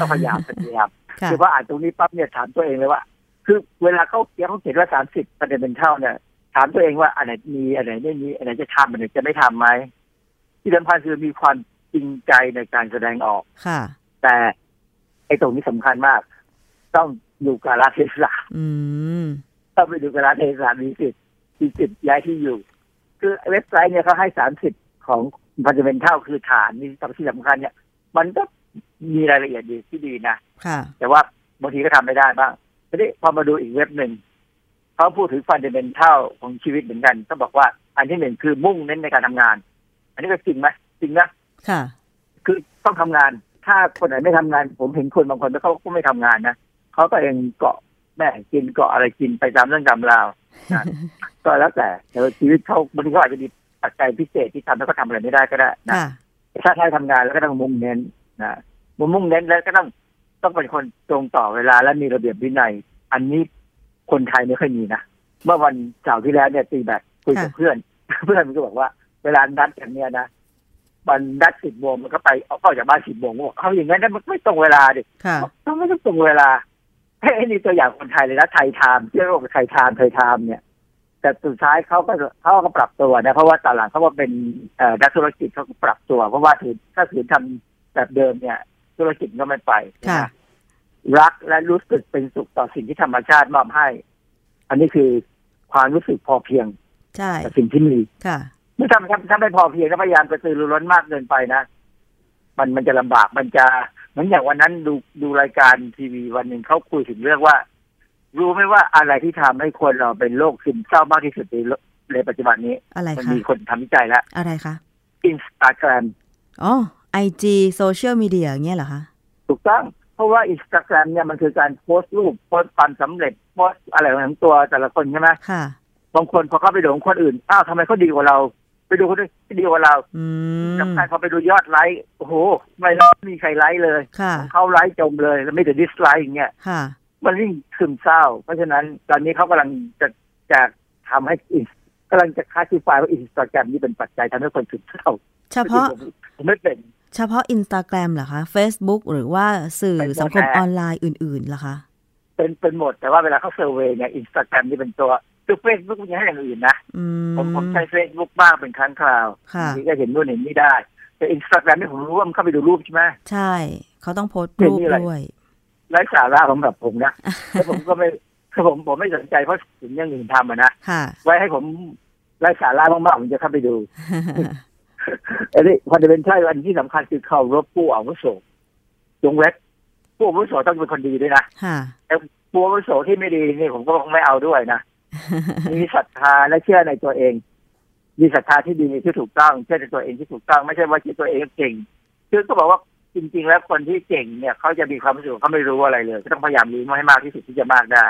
ต้องพยายามพยายามคือว่าอ่านตรงนี้ปั๊บเนี่ยถามตัวเองเลยว่าคือเวลาเขาเขียนเขาเขียนว่าสามสิบประเด็นเป็นเท่าเนี่ยถามตัวเองว่าอันไหนมีอันไหนไม่มีอันไหนจะทำอันไหนจะไม่ทำไหมที่สำคัญคือมีความจริงใจในการแสดงออกแต่ไอ้ตรงนี้สำคัญมากต้องดูกาลเทศะต้องไปดูกาลเทศะมีสิทธิ์มีสิทธิ์ย้ายที่อยู่คือเว็บไซต์เนี่ยเขาให้สามสิบของมันจะเป็นเท่าคือฐานนี่ที่สำคัญเนี่ยมันก็มีรายละเอียดดีที่ดีนะแต่ว่าบางทีก็ทำไม่ได้บ้างทีนี้พอมาดูอีกเว็บหนึ่งเขาพูดถึงฟันเดเมนทัลของชีวิตเหมือนกันเขาบอกว่าอันที่หนึ่งคือมุ่งเน้นในการทำงานอันนี้ก็จริงไหมจริงนะคือต้องทำงานถ้าคนไหนไม่ทำงานผมเห็นคนบางคนแล้วเขาก็ไม่ทำงานนะเขาก็เองเกาะแม่กินเกาะอะไรกินไปตามเรื่องตามราวก็แล้วแต่แต่ชีวิตเขาบางทีเขาอาจจะมีปัจจัยพิเศษที่ทำแล้วก็ทำอะไรไม่ได้ก็ได้นะถ้าใครทำงานแล้วก็ต้องมุ่งเน้นนะมุ่งเน้นแล้วก็ต้องต้องเป็นคนตรงต่อเวลาและมีระเบียบวินัยอันนี้คนไทยไม่ค่อยมีนะเมื่อวันเสาร์ที่แล้วเนี่ยตีแบดคุยกับเพื่อนเพื่อนมันก็บอกว่าเวลานัดกันเนี่ยนะมันนัดสิบโมงมันก็ไปเอาเข้าจากบ้านสิบโมงก็บอกเขาอย่างนั้นมันไม่ตรงเวลาดิต้องไม่ต้องตรงเวลาให้นี่ตัวอย่างคนไทยเลยนะไทยไทม์เรียกว่าไทยไทม์ไทยไทม์เนี่ยแต่สุดท้ายเขาก็เขาก็ปรับตัวนะเพราะว่าตลาดเขาว่าเป็นนักธุรกิจเขาปรับตัวเพราะว่าถือถ้าถือทำแบบเดิมเนี่ยธุรกิจก็ไม่ไปรักและรู้สึกเป็นสุขต่อสิ่งที่ธรรมชาติมอบให้อันนี้คือความรู้สึกพอเพียงกับสิ่งที่มีเมื่อทำทำทำไม่พอเพียงแล้วพยายามกระตือรือร้นมากเกินไปนะมันมันจะลำบากมันจะเหมือนอย่างวันนั้นดูดูรายการทีวีวันหนึ่งเขาคุยถึงเรื่องว่ารู้ไหมว่าอะไรที่ทำให้คนเราเป็นโรคซึมเศร้ามากที่สุดในในปัจจุบันนี้มันมีคนทำวิจัยแล้วอะไรคะ Instagram อ๋อ ไอ จี โซเชียลมีเดียเงี้ยเหรอคะถูกต้องเพราะว่า Instagram เนี่ยมันคือการโพสต์รูปโพสต์ความสำเร็จโพสต์อะไรของตัวแต่ละคนใช่ไหมค่ะบางคนพอเข้าไปดูของคนอื่นอ้าวทำไมเขาดีกว่าเราไปดูเขาดีกว่าเราสำคัญเขาไปดูยอดไลค์โอ้โหไม่มีใครไลค์เลยเขาไลค์จมเลยแล้วไม่แต่ดิสไลค์อย่างเงี้ยมันยิ่งซึมเศร้าเพราะฉะนั้นตอนนี้เขากำลังจะจะทำให้กำลังจะคาดที่ไฟว่าอินสตาแกรมนี่เป็นปัจจัยทำให้คนซึมเศร้าเฉพาะไม่เป็นเฉพาะอินสตาแกรมเหรอคะเฟซบุ๊กหรือว่าสื่อสังคมออนไลน์อื่นๆเหรอคะเป็นเป็นหมดแต่ว่าเวลาเขาเซอร์เวย์เนี่ยอินสตาแกรมนี่เป็นตัวคือเฟซบุ๊กมันยังให้อย่างอื่นนะผมผมใช้เฟซบุ๊กบ้างเป็นครั้งคราวนี่ก็เห็นนู่นเห็นนี่ได้แต่อินสตาแกรมนี่ผมรู้ว่ามันเข้าไปดูรูปใช่ไหมใช่เขาต้องโพสต์รูปด้วยไร้สาระสำหรับผมนะแต่ผมก็ไม่ผมผมไม่สนใจเพราะถึงอย่างอื่นทำนะไว้ให้ผมไร้สาระมากๆผมจะเข้าไปดูอันนี้พอจะเป็นใช่อันที่สำคัญคือเคารพผู้อาวุโสยงเล็กผู้อาวุโสต้องเป็นคนดีด้วยนะแต่ผู้อาวุโสที่ไม่ดีนี่ผมก็คงไม่เอาด้วยนะมีศรัทธาและเชื่อในตัวเองมีศรัทธาที่ดีที่ถูกต้องเชื่อในตัวเองที่ถูกต้องไม่ใช่ว่าคิดตัวเองเก่งคือก็บอกว่าจริงๆแล้วคนที่เก่งเนี่ยเขาจะมีความรู้สึกเขาไม่รู้อะไรเลยก็ต้องพยายามรู้ให้มากที่สุดที่จะมากได้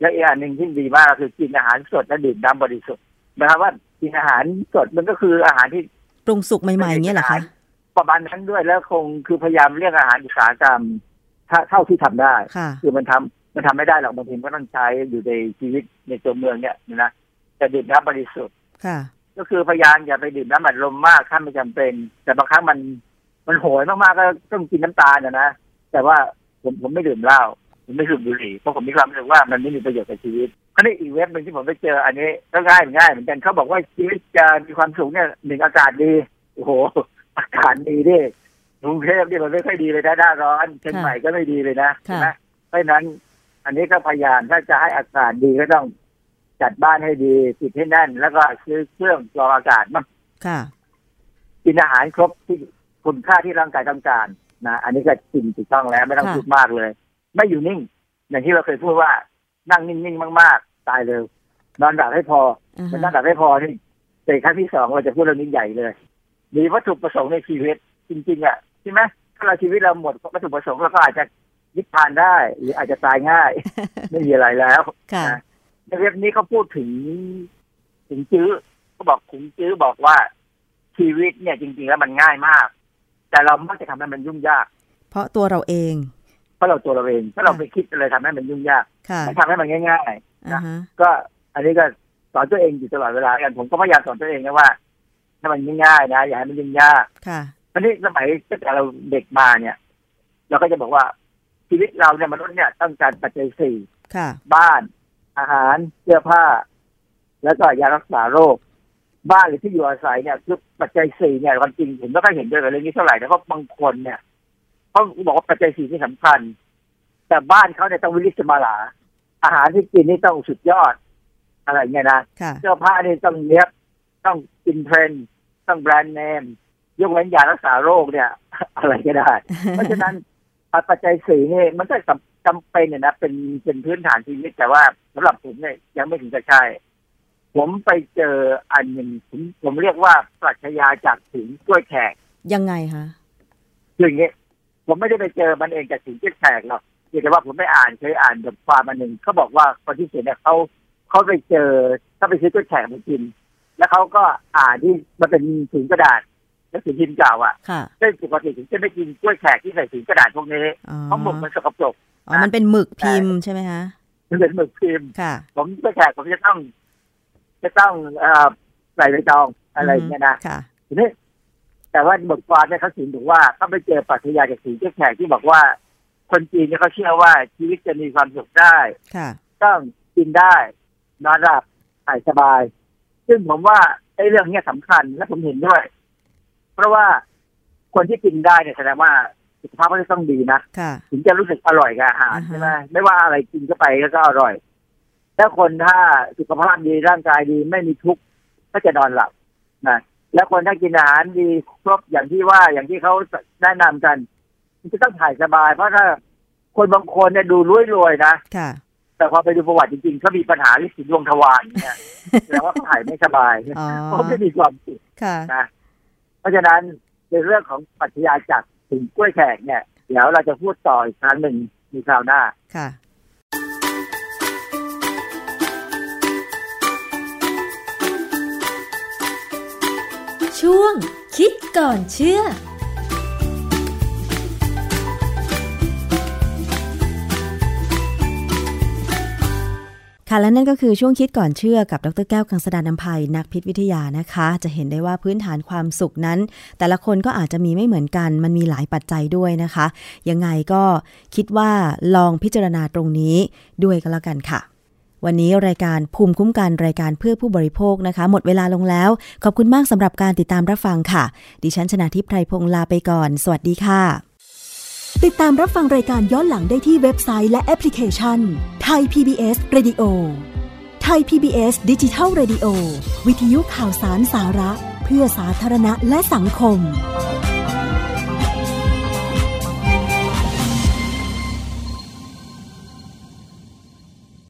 และอีกอันหนึ่งที่ดีมากคือกินอาหารสดและดื่มน้ำบริสุทธิ์หมายความว่ากินอาหารสดมันก็คืออาหารที่ปรุงสุกใหม่ๆนี่แหละค่ะประมาณนั้นด้วยแล้วคงคือพยายามเลี่ยงอาหารอุตสาหกรรมเท่าที่ทำได้คือมันทำมันทำไม่ได้หรอกบางทีก็ต้องใช้อยู่ในชีวิตในตัวเมืองเนี่ยนะจะดื่มน้ำบริสุทธิ์ก็คือพยายามอย่าไปดื่มน้ำอัดลมมากถ้าไม่จำเป็นแต่บางครั้งมันมันโหยมากๆก็ต้องกินน้ำตาลนะนะแต่ว่าผมผมไม่ดื่มเหล้า ผมไม่สูบบุหรี่เพราะผมมีความรู้สึกว่ามันไม่มีประโยชน์กับชีวิตก็นี่อีกเว็บนึงที่ผมไปเจออันนี้ก็ง่ายง่ายเหมือนกันเขาบอกว่าชีวิตจะมีความสุขเนี่ยหนึ่งอากาศดีโอ้โหอากาศดีดิกรุงเทพนี่มันไม่ค่อยดีเลยนะหน้าร้อนเชียงใหม่ก็ไม่ดีเลยนะใช่ไหมเพราะนั้นอันนี้ก็พยายามถ้าจะให้อากาศดีก็ต้องจัดบ้านให้ดีติดให้แน่นแล้วก็ซื้อเครื่องกรองอากาศมากินอาหารครบที่คุณค่าที่ร่างกายต้องการนะอันนี้ก็กินถูกต้องแล้วไม่ต้องพูดมากเลยไม่อยู่นิ่งอย่างที่เราเคยพูดว่านั่งนิ่งๆมากๆตายเลยนอนหลับให้พอ uh-huh. มันนั่งหลับให้พอนี่แต่ครั้งที่สองเราจะพูดเรื่องนี้ใหญ่เลยมีวัตถุประสงค์ในชีวิตจริงๆอ่ะใช่ไหมถ้าเราชีวิตเราหมดวัตถุประสงค์เราก็อาจจะนิพพานได้หรืออาจจะตายง่าย ไม่มีอะไรแล้วนะในเรื่องนี้เขาพูดถึงถึงจื้อเขาบอกถึงจื้อบอกว่าชีวิตเนี่ยจริงๆแล้วมันง่ายมากแต่เรามักจะทำให้มันยุ่งยากเพราะตัวเราเองเพราะเราตัวเราเองถ้าเราไปคิดอะไรทำให้มันยุ่งยากไม่ทำให้มันง่ายๆนะก็อันนี้ก็สอนตัวเองอยู่ตลอดเวลากันผมก็พยายามสอนตัวเองนะว่าถ้ามันง่ายๆนะอย่าให้มันยุ่งยากเพราะนี่สมัยตั้งแต่เราเด็กมาเนี่ยเราก็จะบอกว่าชีวิตเราเนี่ยมนุษย์เนี่ยต้องการปัจจัยสี่บ้านอาหารเสื้อผ้าแล้วก็ยารักษาโรคบ้านหรือที่อยู่อาศัยเนี่ยคือปัจจัยสี่เนี่ยความจริงผมก็ค่อยเห็นด้วยกับเรื่องนี้เท่าไหร่นะเพราะบางคนเนี่ยเขาบอกว่าปัจจัยสี่ที่สำคัญแต่บ้านเขาเนี่ยต้องวิลิสมาลาอาหารที่กินนี่ต้องสุดยอดอะไรเงี้ยนะเสื้อผ้านี่ต้องเนี้ยต้องอินเทรนด์ต้องแบรนด์เนมยกเว้นยารักษาโรคเนี่ยอะไรก็ได้เพราะฉะนั้นปัจจัยสี่นี่มันก็จำเป็นเนี่ยนะเป็นเป็นพื้นฐานชีวิตแต่ว่าสำหรับผมเนี่ยยังไม่ถึงจะใช่ผมไปเจออันนึงผมเรียกว่าปรัชญาจากถึงกล้วยแขกยังไงคะคืออย่างนี้ผมไม่ได้ไปเจอมันเองจากถึงกล้วยแขกหรอกแต่ว่าผมไปอ่านเคยอ่านบทความอันนึงเขาบอกว่าคนที่เขียนเนี่ยเขาเขาไปเจอเขาไปซื้อกล้วยแขกมากินแล้วเขาก็อ่านที่มันเป็นถุงกระดาษหนังสือพิมพ์เก่าอ่ะซึ่งปกติถึงจะไม่กินกล้วยแขกที่ใส่ถุงกระดาษพวกนี้เพราะหมึกมันสกปรกอ๋อมันเป็นหมึกพิมพ์ใช่ไหมคะมันเป็นหมึกพิมพ์ผมกล้วยแขกผมจะต้องจะต้องเอ่อใส่ใบตองอะไรเงี้ยนะทีนี้แต่ว่าบทความเนี่ยเขาถึงถึงว่าเขาไปเจอปรัชญาจากถึงเจ้าแขกที่บอกว่าคนจีนเนี่ยเขาเชื่อว่าชีวิตจะมีความสุขได้ต้องกินได้นอนหลับถ่ายสบายซึ่งผมว่าไอ้เรื่องเนี้ยสำคัญและผมเห็นด้วยเพราะว่าคนที่กินได้เนี่ยแสดงว่าสุขภาพก็จะต้องดีนะถึงจะรู้สึกอร่อยกับอาหารใช่ไหมไม่ว่าอะไรกินเข้าไปก็อร่อยถ้าคนถ้าสุขภาพดีร่างกายดีไม่มีทุกข์ก็จะนอนหลับนะแล้วคนถ้ากินอาหารดีครบอย่างที่ว่าอย่างที่เขาแนะนำกันมันจะต้องถ่ายสบายเพราะถ้าคนบางคนเนี่ยดูรวยๆนะแต่พอไปดูประวัติจริงๆเขามีปัญหาลิขิตดวงทวารเนี่ยแสดงว่าถ่ายไม่สบายเพราะไม่มีความสุขนะเพราะฉะนั้นในเรื่องของปรัชญาจากถึงกล้วยแขกเนี่ยเดี๋ยวเราจะพูดต่ออีกครั้งหนึ่งในคราวหน้าค่ะช่วงคิดก่อนเชื่อและนั่นก็คือช่วงคิดก่อนเชื่อกับดร.แก้วกังสดาลอำไพนักพิษวิทยานะคะจะเห็นได้ว่าพื้นฐานความสุขนั้นแต่ละคนก็อาจจะมีไม่เหมือนกันมันมีหลายปัจจัยด้วยนะคะยังไงก็คิดว่าลองพิจารณาตรงนี้ด้วยก็แล้วกันค่ะวันนี้รายการภูมิคุ้มกันรายการเพื่อผู้บริโภคนะคะหมดเวลาลงแล้วขอบคุณมากสำหรับการติดตามรับฟังค่ะดิฉันชนาธิปไพรพงษ์ลาไปก่อนสวัสดีค่ะติดตามรับฟังรายการย้อนหลังได้ที่เว็บไซต์และแอปพลิเคชัน Thai พี บี เอส Radio Thai พี บี เอส Digital Radio วิทยุข่าวสารสาระเพื่อสาธารณะและสังคม